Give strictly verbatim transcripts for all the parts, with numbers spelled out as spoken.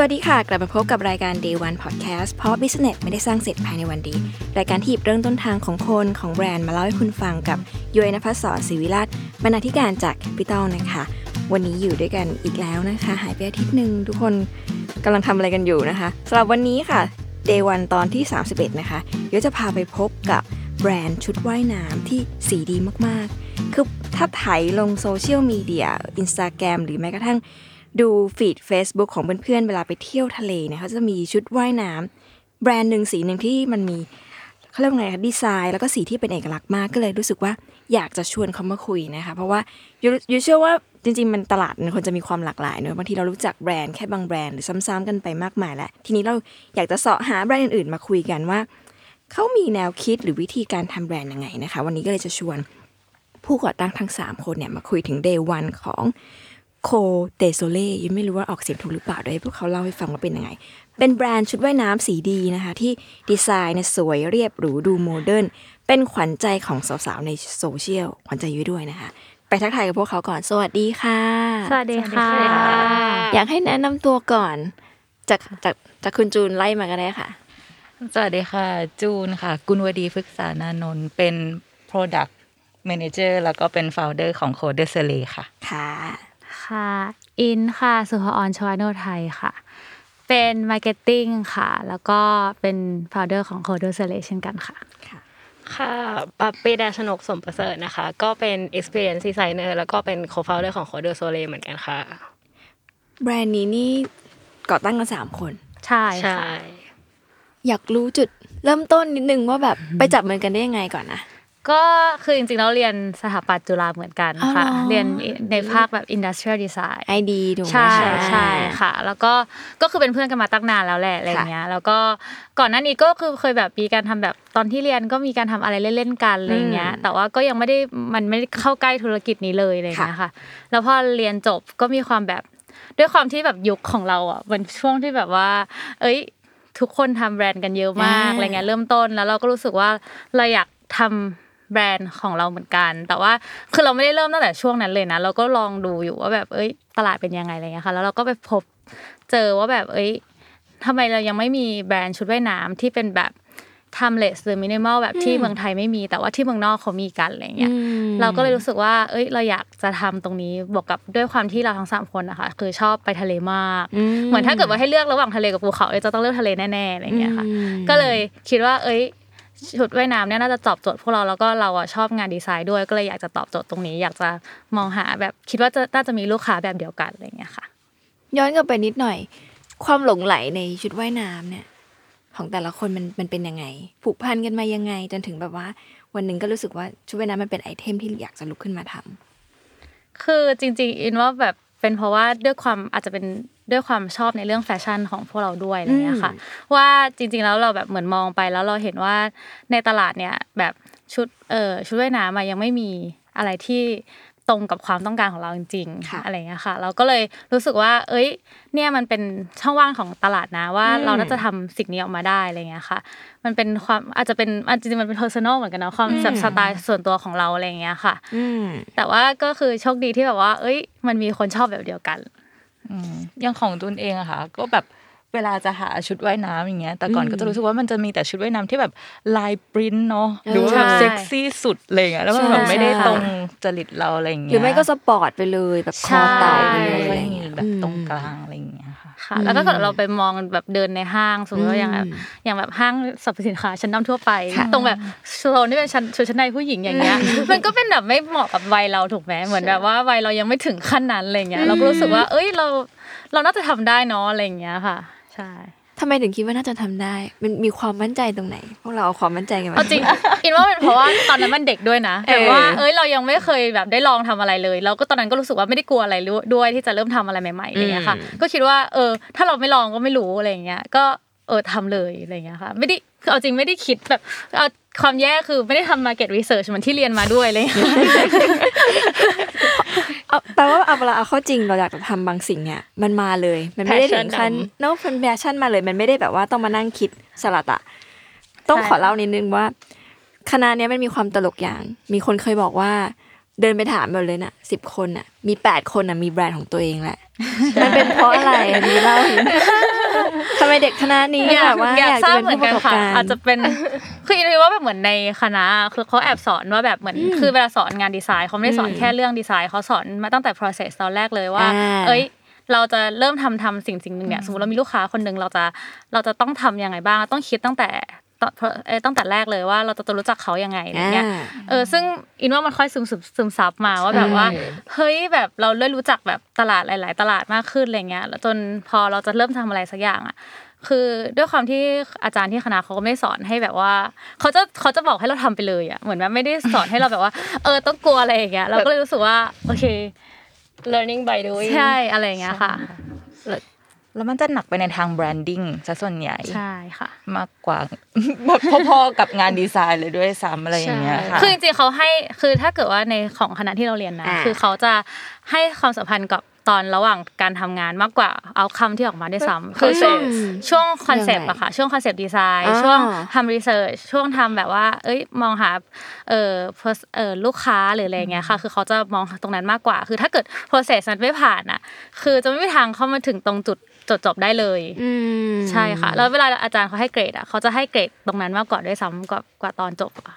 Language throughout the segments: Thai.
สวัสดีค่ะกลับมาพบกับรายการ Day วัน Podcast เพราะ Business ไม่ได้สร้างเสร็จภายในวันเดียวรายการที่หยิบเรื่องต้นทางของคนของแบรนด์มาเล่าให้คุณฟังกับย้อยณภสร ศิวิราชบรรณาธิการจาก Capital นะคะวันนี้อยู่ด้วยกันอีกแล้วนะคะหายไปอาทิตย์นึงทุกคนกำลังทำอะไรกันอยู่นะคะสำหรับวันนี้ค่ะ Day วัน ตอนที่สามสิบเอ็ดนะคะย้อยจะพาไปพบกับแบรนด์ชุดว่ายน้ำที่สีดีมากๆคือถ้าไถลงโซเชียลมีเดีย Instagram หรือแม้กระทั่งดูฟีด Facebook ของเพื่อนๆ เวลาไปเที่ยวทะเลเนี่ยเขาจะมีชุดว่ายน้ำแบรนด์หนึ่งสีหนึ่งที่มันมีเขาเรียกว่าไงคะดีไซน์แล้วก็สีที่เป็นเอกลักษณ์มากก็เลยรู้สึกว่าอยากจะชวนเขามาคุยนะคะเพราะว่าอยู่เชื่อว่าจริงๆมันตลาดมันควรจะมีความหลากหลายเนอะบางทีเรารู้จักแบรนด์แค่บางแบรนด์หรือซ้ำๆกันไปมากมายแล้วทีนี้เราอยากจะเสาะหาแบรนด์อื่นๆมาคุยกันว่าเขามีแนวคิดหรือวิธีการทำแบรนด์ยังไงนะคะวันนี้ก็เลยจะชวนผู้ก่อตั้งทั้งสามคนเนี่ยมาคุยถึง Day วัน ของCordore Solace ยังไม่รู้ว่าออกเสียงถูกหรือเปล่าด้วยพวกเขาเล่าให้ฟังว่าเป็นยังไงเป็นแบรนด์ชุดว่ายน้ำสีดีนะคะที่ดีไซน์เนี่ยสวยเรียบหรูดูโมเดิร์นเป็นขวัญใจของสาวๆในโซเชียลขวัญใจยุ้ยด้วยนะคะไปทักทายกับพวกเขาก่อนสวัสดีค่ะสวัสดีค่ะอยากให้แนะนำตัวก่อนจากจากจากคุณจูนไล่มาก็ได้ค่ะสวัสดีค่ะจูนค่ะกุลวดีพฤกษานานนท์เป็น Product Manager แล้วก็เป็น Founder ของ Cordore Solace ค่ะค่ะค่ะอินค่ะสุภอรชวโนไทยค่ะเป็นมาร์เก็ตติ้งค่ะแล้วก็เป็น founder ของ Cordore Solace เช่นกันค่ะค่ะค่ะปัปเปดาชนกสมประเสริฐนะคะก็เป็น experience designer แล้วก็เป็น co-founder ของ Cordore Solace เหมือนกันค่ะแบรนด์นี้นี่ก่อตั้งกันสามคนใช่ค่ะอยากรู้จุดเริ่มต้นนิดนึงว่าแบบไปจับมือกันได้ยังไงก่อนนะก็คือจริงๆแล้วเรียนสถาปัตย์จุฬาเหมือนกันค่ะเรียนในภาคแบบ Industrial Design ไอ ดี ถูกมั้ยใช่ใช่ค่ะแล้วก็ก็คือเป็นเพื่อนกันมาตั้งนานแล้วแหละอะไรอย่างเงี้ยแล้วก็ก่อนหน้านี้ก็คือเคยแบบมีการทำแบบตอนที่เรียนก็มีการทำอะไรเล่นๆกันอะไรอย่างเงี้ยแต่ว่าก็ยังไม่ได้มันไม่ได้เข้าใกล้ธุรกิจนี้เลยอะไรอย่างเงี้ยค่ะแล้วพอเรียนจบก็มีความแบบด้วยความที่แบบยุคของเราอ่ะมันช่วงที่แบบว่าเอ้ยทุกคนทำแบรนด์กันเยอะมากอะไรเงี้ยเริ่มต้นแล้วเราก็รู้สึกว่าเราอยากทำแบรนด์ของเราเหมือนกันแต่ว่าคือเราไม่ได้เริ่มตั้งแต่ช่วงนั้นเลยนะเราก็ลองดูอยู่ว่าแบบเอ้ยตลาดเป็นยังไงอะไรเงี้ยค่ะแล้วเราก็ไปพบเจอว่าแบบเอ้ยทำไมเรายังไม่มีแบรนด์ชุดว่ายน้ำที่เป็นแบบ timeless หรือ minimal แบบที่เมืองไทยไม่มีแต่ว่าที่เมืองนอกเขามีกันอะไรเงี้ยเราก็เลยรู้สึกว่าเอ้ยเราอยากจะทำตรงนี้บวกกับด้วยความที่เราทั้งสามคนนะคะคือชอบไปทะเลมากเหมือนถ้าเกิดว่าให้เลือกระหว่างทะเลกับภูเขาจะต้องเลือกทะเลแน่ๆอะไรเงี้ยค่ะก็เลยคิดว่าเอ้ยชุดว่ายน้ำเนี่ยน่าจะตอบโจทย์พวกเราแล้วก็เราอ่ะชอบงานดีไซน์ด้วยก็เลยอยากจะตอบโจทย์ตรงนี้อยากจะมองหาแบบคิดว่าจะน่าจะมีลูกค้าแบบเดียวกันอะไรอย่างเงี้ยค่ะย้อนกลับไปนิดหน่อยความหลงไหลในชุดว่ายน้ำเนี่ยของแต่ละคนมันมันเป็นยังไงผูกพันกันมายังไงจนถึงแบบว่าวันนึงก็รู้สึกว่าชุดว่ายน้ำมันเป็นไอเทมที่อยากจะลุกขึ้นมาทำคือจริงๆอินว่าแบบเป็นเพราะว่าด้วยความอาจจะเป็นด้วยความชอบในเรื่องแฟชั่นของพวกเราด้วยอะไรเงี้ยค่ะว่าจริงๆแล้วเราแบบเหมือนมองไปแล้วเราเห็นว่าในตลาดเนี่ยแบบชุดเอ่อชุดว่ายน้ำอ่ะยังไม่มีอะไรที่ ตรงกับความต้องการของเราจริงๆอะไรเงี้ยค่ะเราก็เลยรู้สึกว่าเอ้ยเนี่ยมันเป็นช่องว่างของตลาดนะว่าเราน่าจะทำสิ่งนี้ออกมาได้อะไรเงี้ยค่ะมันเป็นความอาจจะเป็นจริงๆมันเป็น personal เหมือนกันเนาะความแบบสไตล์ส่วนตัวของเราอะไรเงี้ยค่ะแต่ว่าก็คือโชคดีที่แบบว่าเอ้ยมันมีคนชอบแบบเดียวกันอย่างของตุนเองอะค่ะก็แบบเวลาจะหาชุดว่ายน้ำอย่างเงี้ยแต่ก่อนก็จะรู้สึกว่ามันจะมีแต่ชุดว่ายน้ำที่แบบลายปริ้นเนาะหรือว่าแบบเซ็กซี่สุดอะไรเงี้ยแล้วมันแบบไม่ได้ตรงจริตเราอะไรเงี้ยหรือไม่ก็สปอร์ตไปเลยแบบคอเต่าอะไรอย่างงี้แบบตรงกลางอะไรอย่างเงี้ยค่ะแล้วก็เราไปมองแบบเดินในห้างสมมติว่าอย่างแบบอย่างแบบห้างสรรพสินค้าชั้นนำทั่วไปตรงแบบโซนที่เป็นชั้นชุดชั้นในผู้หญิงอย่างเงี้ยมันก็เป็นแบบไม่เหมาะกับวัยเราถูกไหมเหมือนแบบว่าวัยเรายังไม่ถึงขั้นนั้นอะไรเงี้ยเราก็รู้สึกว่าเอ้ยเราเราน่าจะทำได้เนาะอะไรอย่างเงี้ยค่ะใช่ทำไมถึงคิดว่าน่าจะทำได้มันมีความมั่นใจตรงไหนพวกเราเอาความมั่นใจกันมาจริงคิดว่าเป็นเพราะว่าตอนนั้นมันเด็กด้วยนะแต่ว่าเอ้ยเรายังไม่เคยแบบได้ลองทำอะไรเลยแล้วก็ตอนนั้นก็รู้สึกว่าไม่ได้กลัวอะไรด้วยที่จะเริ่มทำอะไรใหม่ๆอะไรอย่างเงี้ยค่ะก็คิดว่าเออถ้าเราไม่ลองก็ไม่รู้อะไรอย่างเงี้ยก็เออทำเลยอะไรอย่างเงี้ยค่ะไม่ได้เอาจริงไม่ได้คิดแบบเอาความแย่คือไม่ได้ทำ market research เหมือนที่เรียนมาด้วยเลยเอาแปลว่าเอาเวลาเอาเข้าจริงเราอยากจะทำบางสิ่งเนี่ยมันมาเลยมันไม่ได้ถึงขั้นโน้ตเป็นแฟชั่นมาเลยมันไม่ได้แบบว่าต้องมานั่งคิดสลัดอะต้องขอเล่านิดนึงว่าคณะเนี้ยมันมีความตลกอย่างมีคนเคยบอกว่าเดินไปถามหมดเลยน่ะสิบคนน่ะมีแปดคนน่ะมีแบรนด์ของตัวเองแหละมันเป็นเพราะอะไรมีเล่าทำไมเด็กคณะนี้แบบว่าอยากจะเป็นผู้ประกอบการอาจจะเป็นคืออินว่าแบบเหมือนในคณะคือเขาแอบสอนว่าแบบเหมือนคือเวลาสอนงานดีไซน์เขาไม่ได้สอนแค่เรื่องดีไซน์เขาสอนมาตั้งแต่ process ตอนแรกเลยว่าเอ้ยเราจะเริ่มทำทำสิ่งสิ่งหนึ่งเนี่ยสมมติเรามีลูกค้าคนนึงเราจะเราจะต้องทำยังไงบ้างต้องคิดตั้งแต่ตั้งแต่แรกเลยว่าเราจะรู้จักเขายังไงอะไรเงี้ยเออซึ่งอินว่ามันค่อยซึมซึมซับมาว่าแบบว่าเฮ้ยแบบเราเริ่มรู้จักแบบตลาดหลายๆตลาดมากขึ้นอะไรเงี้ยแล้วจนพอเราจะเริ่มทำอะไรสักอย่างอ่ะคือด้วยความที่อาจารย์ที่คณะเขาก็ไม่สอนให้แบบว่าเขาจะเขาจะบอกให้เราทำไปเลยอ่ะเหมือนว่าไม่ได้สอนให้เราแบบว่าเออต้องกลัวอะไรอย่างเงี้ยเราก็เลยรู้สึกว่าโอเค learning by doing ใช่อะไรเงี้ยค่ะแล้วมันจะหนักไปในทางแบรนดิ้งซะส่วนใหญ่ใช่ค่ะมากกว่าพอๆกับงานดีไซน์เลยด้วยซ้ำอะไรอย่างเงี้ยค่ะคือจริงๆเขาให้คือถ้าเกิดว่าในของคณะที่เราเรียนนะคือเขาจะให้ความสัมพันธ์กับตอนระหว่างการทำงานมากกว่าเอาคำที่ออกมาด้วยซ้ำคือช่วงช่วงคอนเซปต์อะค่ะช่วงคอนเซปต์ดีไซน์ช่วงทำรีเสิร์ชช่วงทำแบบว่าเอ้ยมองหาเอ่อเอ่อลูกค้าหรืออะไรเงี้ยค่ะคือเขาจะมองตรงนั้นมากกว่าคือถ้าเกิด process นั้นไม่ผ่านอะคือจะไม่มีทางเข้ามาถึงตรงจุดจดจบได้เลยใช่ค่ะแล้วเวลาอาจารย์เขาให้เกรดอ่ะเขาจะให้เกรดตรงนั้นมากกว่าด้วยซ้ำกว่ากว่าตอนจบอ่ะ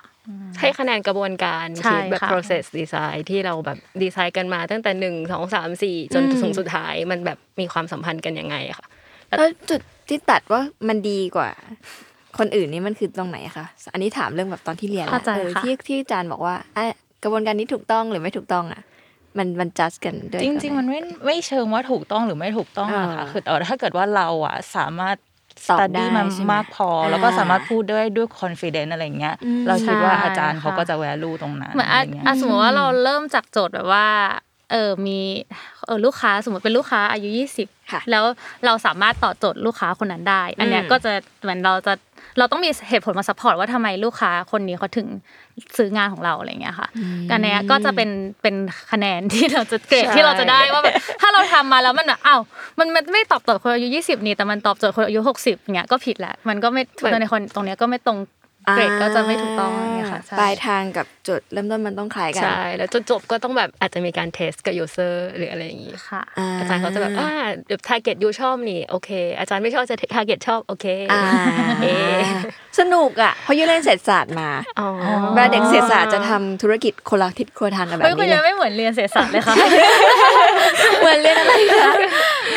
ให้คะแนนกระบวนการคิดแบบ process design ที่เราแบบดีไซน์กันมาตั้งแต่หนึ่ง สอง สาม สี่จนถึงสุดท้ายมันแบบมีความสัมพันธ์กันยังไงค่ะแล้วจุดที่ตัดว่ามันดีกว่าคนอื่นนี่มันคือตรงไหนคะอันนี้ถามเรื่องแบบตอนที่เรียนแล้วที่ที่อาจารย์บอกว่ากระบวนการนี้ถูกต้องหรือไม่ถูกต้องอ่ะมันมันจัดกันด้วยจริงๆมันไม่ไม่เชิงว่าถูกต้องหรือไม่ถูกต้องอะค่ะคือแต่ถ้าเกิดว่าเราอะสามารถสตั๊ดดี้มันมากพอแล้วก็สามารถพูดด้วยด้วยคอนฟิเดนซ์อะไรเงี้ยเราคิดว่าอาจารย์เขาก็จะแวลูตรงนั้นอย่างเงี้ยสมมติว่าเราเริ่มจากโจทย์แบบว่าเออมีเออลูกค้าสมมติเป็นลูกค้าอายุยี่สิบแล้วเราสามารถตอบโจทย์ลูกค้าคนนั้นได้อันเนี้ยก็จะเหมือนเราจะเราต้องมีเหตุผลมาซัพพอร์ตว่าทำไมลูกค้าคนนี้เขาถึงซื้องานของเราอะไรเงี้ยค่ะอันเนี้ยก็จะเป็นเป็นคะแนนที่เราจะเกรดที่เราจะได้ว่าแบบถ้าเราทำมาแล้วมันแบบอ้าวมันมันไม่ตอบโจทย์คนอายุยี่สิบนี่แต่มันตอบโจทย์คนอายุหกสิบอย่างเงี้ยก็ผิดแหละมันก็ไม่ในคนตรงเนี้ยก็ไม่ตรงเกรดก็จะไม่ถูกต้องเนี่ยค่ะปลายทางกับจุดเริ่มต้นมันต้องคล้ายกันใช่แล้วจุดจบก็ต้องแบบอาจจะมีการเทสกับยูเซอร์หรืออะไรอย่างงี้ค่ะอาจารย์เขาจะแบบอ่าทาร์เก็ตยูชอบนี่โอเคอาจารย์ไม่ชอบจะทาร์เก็ตชอบโอเคเอสนุกอ่ะเพราะยูเล่นเศรษฐศาสตร์มาอ๋อว่าเด็กเศรษฐศาสตร์จะทำธุรกิจคนละทิศคนละทางกันแบบนี้เฮ้ยคุณยังไม่เหมือนเรียนเศรษฐศาสตร์เลยค่ะเหมือนเรียนอะไรคะ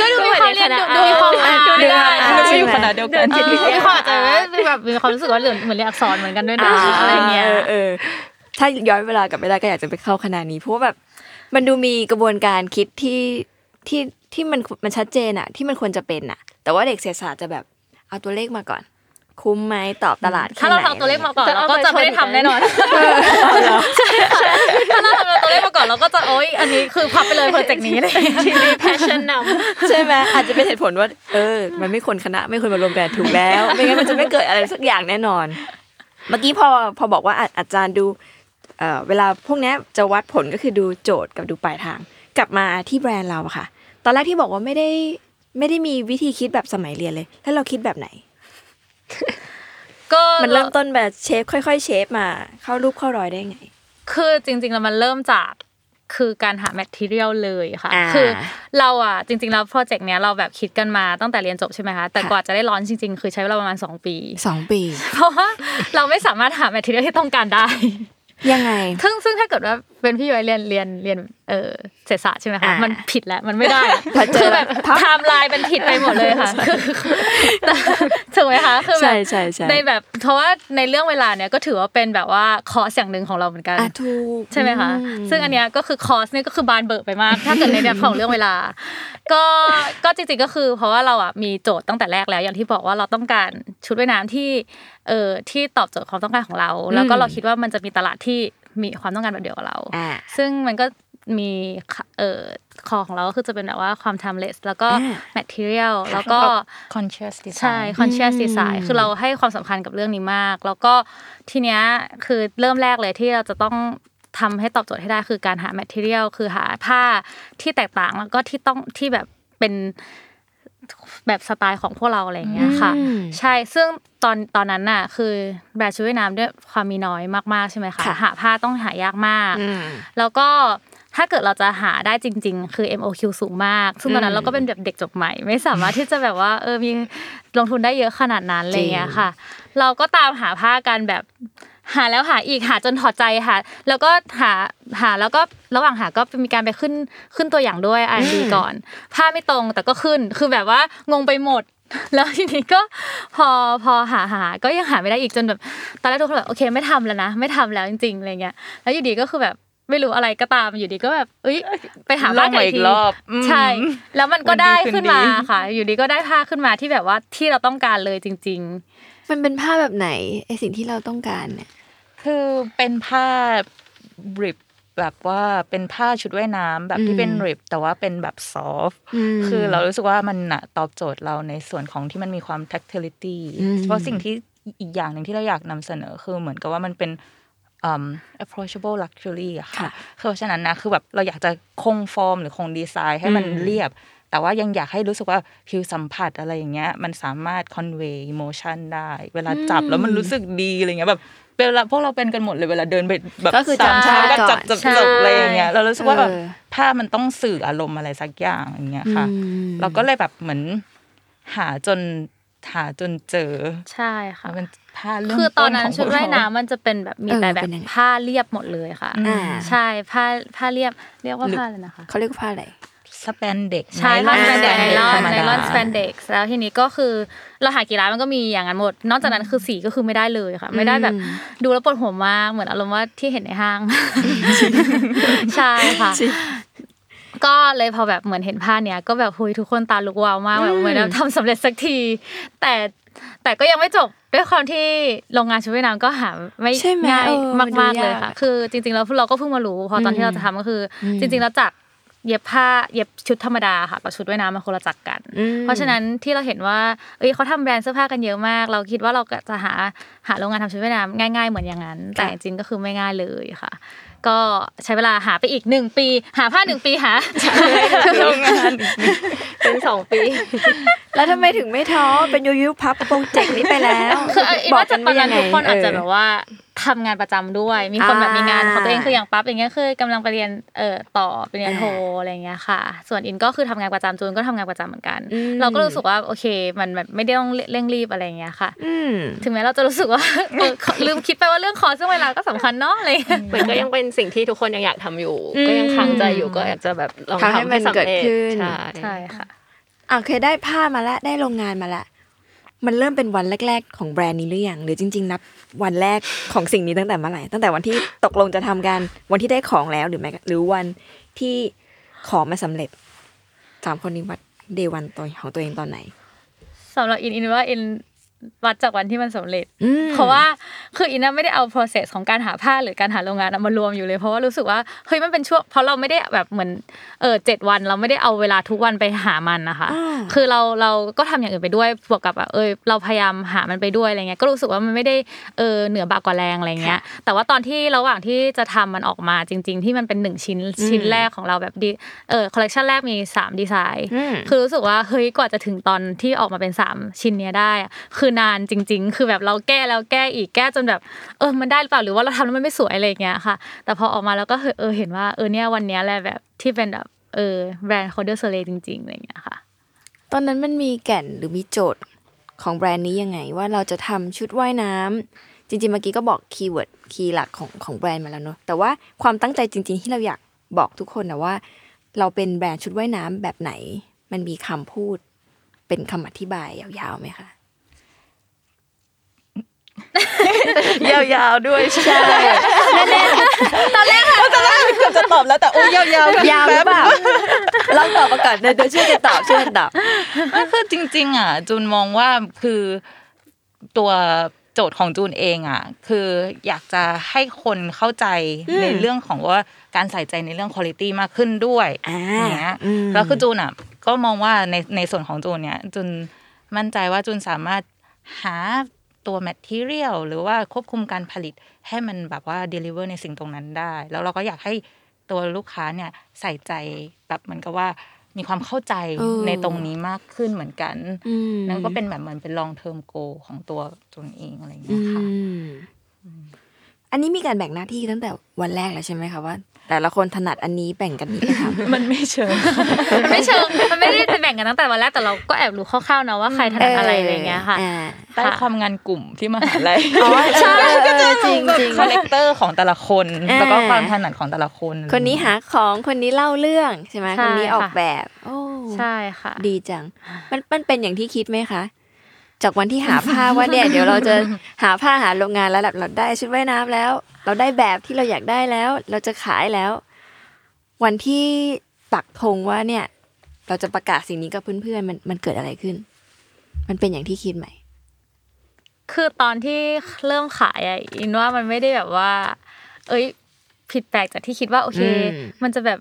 ก็ดูมีความเรียนดูมีความอ่านดูได้ไม่อยู่ขนาดเดียวกันมีความอาจจะแบบมีความรู้สึกว่าเหมือนเรียนอักษรเหมือนกันด้วยนะอะไรเงี้ยเออถ้าย้อนเวลากลับไปได้ก็อยากจะไปเข้าคณะนี้เพราะว่าแบบมันดูมีกระบวนการคิดที่ที่ที่มันมันชัดเจนอะที่มันควรจะเป็นอะแต่ว่าเด็กเศรษฐศาสตร์จะแบบเอาตัวเลขมาก่อนคุ้มไหมตอบตลาดถ้าเราทำตัวเลขมาก่อนเราก็จะไม่ได้ทำแน่นอนใช่ค่ะถ้าเราทำตัวเลขมาก่อนเราก็จะโอ๊ยอันนี้คือพับไปเลยโปรเจกต์นี้เลยทีนี้แพชชั่นนำใช่ไหมอาจจะเป็นเหตุผลว่าเออมันไม่ควรคณะไม่ควรมารวมกันถูกแล้วไม่งั้นมันจะไม่เกิดอะไรสักอย่างแน่นอนเมื่อกี้พอพอบอกว่าอาจารย์ดู เอ่อเวลาพวกนี้จะวัดผลก็คือดูโจทย์กับดูปลายทางกลับมาที่แบรนด์เราค่ะตอนแรกที่บอกว่าไม่ได้ไม่ได้มีวิธีคิดแบบสมัยเรียนเลยแล้วเราคิดแบบไหนก็มันเริ่มต้นแบบเชฟค่อยๆเชฟมาเข้ารูปเข้ารอยได้ไงคือจริงๆแล้วมันเริ่มจากคือการหาแมททีเรียลเลยค่ะคือเราอ่ะจริงๆแล้วโปรเจกต์เนี้ยเราแบบคิดกันมาตั้งแต่เรียนจบใช่ไหมคะแต่กว่าจะได้ลอนจริงๆคือใช้เวลาประมาณสองปีสองปีเพราะว่าเราไม่สามารถหาแมททีเรียลที่ต้องการได้ยังไงซึ่งซึ่งถ้าเกิดว่าเป็นพี่ย้อยเรียนเรียนเรียนเอ่อเศรษฐศาสตร์ใช่มั้ยคะมันผิดแล้วมันไม่ได้คือแบบไทม์ไลน์มันผิดไปหมดเลยค่ะถูกมั้ยคะคือแบบในแบบเพราะว่าในเรื่องเวลาเนี่ยก็ถือว่าเป็นแบบว่าคอร์สอย่างนึงของเราเหมือนกันอ่ะถูกใช่มั้ยคะซึ่งอันเนี้ยก็คือคอร์สเนี่ยก็คือบานเบิกไปมากถ้าเกิดในแบบของเรื่องเวลาก็ก็จริงๆก็คือเพราะว่าเราอ่ะมีโจทย์ตั้งแต่แรกแล้วอย่างที่บอกว่าเราต้องการชุดว่ายน้ำที่เอ่อที่ตอบโจทย์ความต้องการของเราแล้วก็เราคิดว่ามันจะมีตลาดที่มีความต้องการแบบเดียวกับเราซึ่งมันก็มีเอ่อคอของเราก็คือจะเป็นแบบว่าความ timeless แล้วก็ material แล้วก็ conscious design ใช่ conscious design คือเราให้ความสำคัญกับเรื่องนี้มากแล้วก็ทีเนี้ยคือเริ่มแรกเลยที่เราจะต้องทำให้ตอบโจทย์ให้ได้คือการหา material คือหาผ้าที่แตกต่างแล้วก็ที่ต้องที่แบบเป็นแบบสไตล์ของพวกเราอะไรอย่างเงี้ยค่ะใช่ซึ่งตอนตอนนั้นน่ะคือแบรนด์ชุดว่ายน้ำด้วยความมีน้อยมากๆใช่ไหมคะหาผ้าต้องหายากมากแล้วก็ถ้าเกิดเราจะหาได้จริงๆคือ เอ็ม โอ คิว สูงมากซึ่งตอนนั้นเราก็เป็นแบบเด็กจบใหม่ไม่สามารถที่จะแบบว่าเออมีลงทุนได้เยอะขนาดนั้นอะไรเงี้ยค่ะเราก็ตามหาผ้ากันแบบหาแล้วหาอีกหาจนถอดใจค่ะแล้วก็หาหาแล้วก็ระหว่างหาก็มีการไปขึ้นขึ้นตัวอย่างด้วยอ่านดีก่อนผ้าไม่ตรงแต่ก็ขึ้นคือแบบว่างงไปหมดแล้วทีนี้ก็พอพอหาหาก็ยังหาไม่ได้อีกจนแบบตอนแรกทุกคนแบบโอเคไม่ทำแล้วนะไม่ทำแล้วจริงๆอะไรเงี้ยแล้วอยู่ดีก็คือแบบไม่รู้อะไรก็ตามอยู่ดีก็แบบเอ้ยไปหาผ้าอีกรอบใช่แล้วมันก็ได้ขึ้นมาค่ะอยู่ดีก็ได้ผ้าขึ้นมาที่แบบว่าที่เราต้องการเลยจริงๆมันเป็นผ้าแบบไหนไอสิ่งที่เราต้องการเนี่ยคือเป็นผ้าริบแบบว่าเป็นผ้าชุดว่ายน้ำแบบที่เป็นริบแต่ว่าเป็นแบบซอฟคือเรารู้สึกว่ามันน่ะตอบโจทย์เราในส่วนของที่มันมีความ tactility เพราะสิ่งที่อีกอย่างนึงที่เราอยากนำเสนอคือเหมือนกับว่ามันเป็นUm, approachable luxury อะค่ะคือเพราะฉะนั้นนะคือแบบเราอยากจะคงฟอร์มหรือคงดีไซน์ให้มันเรียบแต่ว่ายังอยากให้รู้สึกว่าผิวสัมผัสอะไรอย่างเงี้ยมันสามารถ convey emotion ได้เวลาจับแล้วมันรู้สึกดีอะไรเงี้ยแบบเวลาพวกเราเป็นกันหมดเลยเวลาเดินไปแบบสามชาก็จับจับจับอะไรอย่างเงี้ยเรารู้สึกว่าแบบผ้ามันต้องสื่ออารมณ์อะไรสักอย่างอย่างเงี้ยค่ะเราก็เลยแบบเหมือนหาจนหาจนเจอใช่ค่ะมันผ้าเรื่องคือตอนนั้นชุดว่ายน้ำมันจะเป็นแบบมีแต่แบบผ้าเรียบหมดเลยค่ะใช่ผ้าผ้าเรียบเรียกว่าผ้าอะไรนะคะเขาเรียกว่าผ้าอะไรสแปนเด็กใช่ผ้าสแปนเด็กไนลอนไนลอนสแปนเด็กแล้วทีนี้ก็คือเราหากี่ร้านมันก็มีอย่างนั้นหมดนอกจากนั้นคือสีก็คือไม่ได้เลยค่ะไม่ได้แบบดูแล้วปวดหัวมากเหมือนอารมณ์ว่าที่เห็นในห้างใช่ค่ะก็เลยพอแบบเหมือนเห็นผ้าเนี้ยก็แบบโหยทุกคนตาลุกวาวมากแบบเหมือนทำสำเร็จสักทีแต่แต่ก็ยังไม่จบด้วยความที่โรงงานชุดว่ายน้ำก็หาไม่ง่ายมากๆเลยค่ะคือจริงๆแล้วเราก็เพิ่งมารู้พอตอนที่เราจะทำก็คือจริงๆแล้วจากเย็บผ้าเย็บชุดธรรมดาค่ะกับชุดว่ายน้ำมันคนละจักรกันเพราะฉะนั้นที่เราเห็นว่าเอ้ยเขาทำแบรนด์เสื้อผ้ากันเยอะมากเราคิดว่าเราจะหาหาโรงงานทำชุดว่ายน้ำง่ายๆเหมือนอย่างนั้นแต่จริงก็คือไม่ง่ายเลยค่ะก็ใช้เวลาหาไปอีกหนึ่งปีหาผ้าหนึ่งปีหาโรงงานเป็นสองปีแล้วทำไมถึงไม่ท้อเป็นยูยูพับโปรเจกต์นี้ไปแล้วคือบอกกันว่าทุกคนอาจจะแบบว่าทำงานประจำด้วยมีคนแบบมีงานของตัวเองคืออย่างปั๊บอย่างเงี้ยคือกำลังไปเรียนเอ่อต่อไปเรียนโทอะไรเงี้ยค่ะส่วนอินก็คือทำงานประจำจูนก็ทำงานประจำเหมือนกันเราก็รู้สึกว่าโอเคมันแบบไม่ได้ต้องเร่งรีบอะไรเงี้ยค่ะถึงแม้เราจะรู้สึกว่าลืมคิดไปว่าเรื่องคอร์สเวลาก็สำคัญเนาะอะไรเหมือนก็ยังเป็นสิ่งที่ทุกคนยังอยากทำอยู่ก็ยังค้างใจอยู่ก็อยากจะแบบลองทำให้สำเร็จใช่ใช่ค่ะโอเคได้ผ้ามาละได้โรงงานมาละมันเริ่มเป็นวันแรกๆของแบรนด์นี้หรือยังหรือจริงๆนับวันแรกของสิ่งนี้ตั้งแต่เมื่อไหร่ตั้งแต่วันที่ตกลงจะทำกันวันที่ได้ของแล้วหรือไม่หรือวันที่ของมาสำเร็จสามคนนี้วัดเดย์วันตัวของตัวเองตอนไหนสำหรับอินอินว่าอิน วัดจากวันที่มันสำเร็จเพราะว่าคืออินน่ะไม่ได้เอา process ของการหาผ้าหรือการหาโรงงานมารวมอยู่เลยเพราะว่ารู้สึกว่าเฮ้ยมันเป็นช่วงเพราะเราไม่ได้แบบเหมือนเออเจ็ดวันเราไม่ได้เอาเวลาทุกวันไปหามันนะคะคือเราเราก็ทำอย่างอื่นไปด้วยบวกกับเออเราพยายามหามันไปด้วยอะไรเงี้ยก็รู้สึกว่ามันไม่ได้เออเหนือบ่ากว่าแรงอะไรเงี้ยแต่ว่าตอนที่ระหว่างที่จะทำมันออกมาจริงๆที่มันเป็นหนึ่งชิ้นชิ้นแรกของเราแบบดิเออคอลเลคชั่นแรกมีสามดีไซน์คือรู้สึกว่าเฮ้ยกว่าจะถึงตอนที่ออกมาเป็นสามชิ้นเนี้ยได้คือนานจริงๆคือแบบเราแก้แล้วแก้อีกแก้จนแบบเออมันได้หรือเปล่าหรือว่าเราทำแล้วมันไม่สวยอะไรอย่างเงี้ยค่ะแต่พอออกมาแล้วก็เออเห็นว่าเออเนี่ยวันนี้แหละแบบที่เป็นแบบเออแบรนด์ Cordore Solace จริงๆอะไรอย่างเงี้ยค่ะตอนนั้นมันมีแก่นหรือมีโจทย์ของแบรนด์นี้ยังไงว่าเราจะทำชุดว่ายน้ำจริงๆเมื่อกี้ก็บอกคีย์เวิร์ดคีย์หลักของของแบรนด์มาแล้วเนาะแต่ว่าความตั้งใจจริงๆที่เราอยากบอกทุกคนนะว่าเราเป็นแบรนด์ชุดว่ายน้ำแบบไหนมันมีคำพูดเป็นคำอธิบายยาวๆไหมคะยาวๆด้วยใช่แน่ๆตอนแรกค่ะตอนแรกเกือบจะตอบแล้วแต่โอ้ยาวๆยาวแบบลองตอบก่อนเดี๋ยวช่วยกันตอบช่วยกันตอบคือจริงๆอ่ะจูนมองว่าคือตัวโจทย์ของจูนเองอ่ะคืออยากจะให้คนเข้าใจในเรื่องของว่าการใส่ใจในเรื่องคุณภาพมากขึ้นด้วยอย่างเงี้ยแล้วคือจูนอ่ะก็มองว่าในในส่วนของจูนเนี่ยจูนมั่นใจว่าจูนสามารถหาตัว material หรือว่าควบคุมการผลิตให้มันแบบว่า deliver ในสิ่งตรงนั้นได้แล้วเราก็อยากให้ตัวลูกค้าเนี่ยใส่ใจแบบเหมือนกับว่ามีความเข้าใจในตรงนี้มากขึ้นเหมือนกันนั่นก็เป็นแบบเหมือนเป็น long term goal ของตัวตนเองอะไรอย่างเงี้ยค่ะอันนี้มีการแบ่งหน้าที่ตั้งแต่วันแรกแล้วใช่ไหมคะว่าแต่ละคนถนัดอันนี้แบ่งกันนี่ค่ะมันไม่เชิงไม่เชิงมันไม่ได้จะแบ่งกันตั้งแต่วันแรกแต่เราก็แอบรู้คร่าวๆนะว่าใครถนัดอะไรอะไรเงี้ยค่ะใต้ความงานกลุ่มที่มหาลัยอ๋อใช่ก็จริงๆคาแรคเตอร์ของแต่ละคนแล้วก็ความถนัดของแต่ละคนคนนี้หาของคนนี้เล่าเรื่องใช่มั้ยคนนี้ออกแบบโอ้ใช่ค่ะดีจังมันมันเป็นอย่างที่คิดมั้ยคะจากวันที่หาผ้าว่าเนี่ยเดี๋ยวเราจะหาผ้าหาโรงงานแล้วเราได้ชุดว่ายน้ำแล้วเราได้แบบที่เราอยากได้แล้วเราจะขายแล้ววันที่ปักธงว่าเนี่ยเราจะประกาศสิ่งนี้กับเพื่อนๆมันมันเกิดอะไรขึ้นมันเป็นอย่างที่คิดไหมคือตอนที่เริ่มขายอ่ะอินว่ามันไม่ได้แบบว่าเอ้ยผิดแปลกจากที่คิดว่าโอเคมันจะแบบ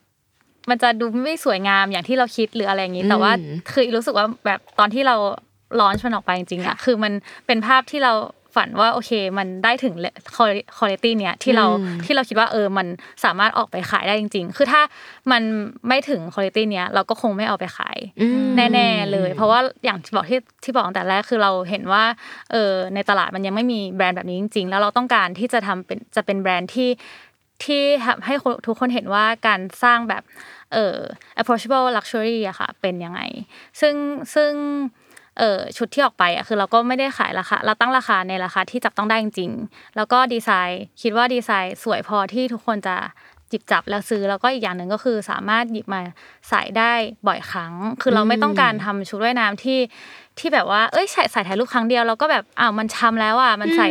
มันจะดูไม่สวยงามอย่างที่เราคิดหรืออะไรอย่างงี้แต่ว่าคือรู้สึกว่าแบบตอนที่เราลอนช์มันออกไปจริงๆอ่ะคือมันเป็นภาพที่เราฝันว่าโอเคมันได้ถึงคุณภาพเนี้ยที่เราที่เราคิดว่าเออมันสามารถออกไปขายได้จริงๆคือถ้ามันไม่ถึงคุณภาพเนี้ยเราก็คงไม่เอาไปขายแน่ๆเลยเพราะว่าอย่างที่บอกที่ที่บอกตั้งแต่แรกคือเราเห็นว่าเออในตลาดมันยังไม่มีแบรนด์แบบนี้จริงๆแล้วเราต้องการที่จะทำเป็นจะเป็นแบรนด์ที่ที่ให้ทุกคนเห็นว่าการสร้างแบบเออ approachable luxury อะค่ะเป็นยังไงซึ่งซึ่งเอ่อชุดที่ออกไปอ่ะคือเราก็ไม่ได้ขายราคาเราตั้งราคาในราคาที่จับต้องได้จริงๆแล้วก็ดีไซน์คิดว่าดีไซน์สวยพอที่ทุกคนจะจิบจับแล้วซื้อแล้วก็อีกอย่างนึงก็คือสามารถหยิบมาใส่ได้บ่อยครั้งคือเราไม่ต้องการทำชุดว่ายน้ำที่ที่แบบว่าเอ้ยใส่ใส่ถ่ายรูปครั้งเดียวแล้วก็แบบอ้าวมันช้ำแล้วอ่ะมันใส่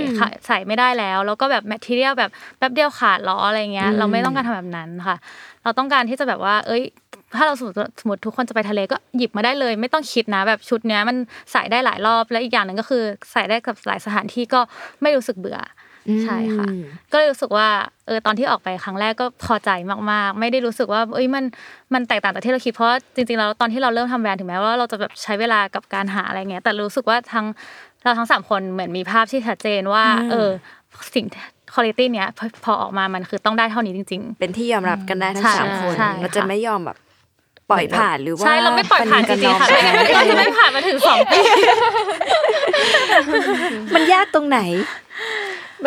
ใส่ไม่ได้แล้วแล้วก็แบบแมททีเรียลแบบแป๊บเดียวขาดล้ออะไรเงี้ยเราไม่ต้องการทำแบบนั้นค่ะเราต้องการที่จะแบบว่าเอ้ยถ้าเราสมมติทุกคนจะไปทะเลก็หยิบมาได้เลยไม่ต้องคิดนะแบบชุดเนี้ยมันใส่ได้หลายรอบและอีกอย่างนึงก็คือใส่ได้กับหลายสถานที่ก็ไม่รู้สึกเบื่อใช่ค่ะก็เลยรู้สึกว่าเออตอนที่ออกไปครั้งแรกก็พอใจมากๆไม่ได้รู้สึกว่าเอ้ยมันมันแตกต่างจากที่เราคิดเพราะจริงๆแล้วตอนที่เราเริ่มทำแบรนด์ถึงแม้ว่าเราจะแบบใช้เวลากับการหาอะไรเงี้ยแต่รู้สึกว่าทั้งเราทั้งสามคนเหมือนมีภาพที่ชัดเจนว่าเออสิ่งคุณภาพเนี้ยพอออกมามันคือต้องได้เท่านี้จริงๆเป็นที่ยอมรับกันได้ทั้งสามคนเราจะไม่ยอมแบบปล่อยผ่านหรือว่าใช่เราไม่ปล่อยผ่านจริงๆค่ะเราจะไม่ผ่านมาถึงสองปีมันยากตรงไหน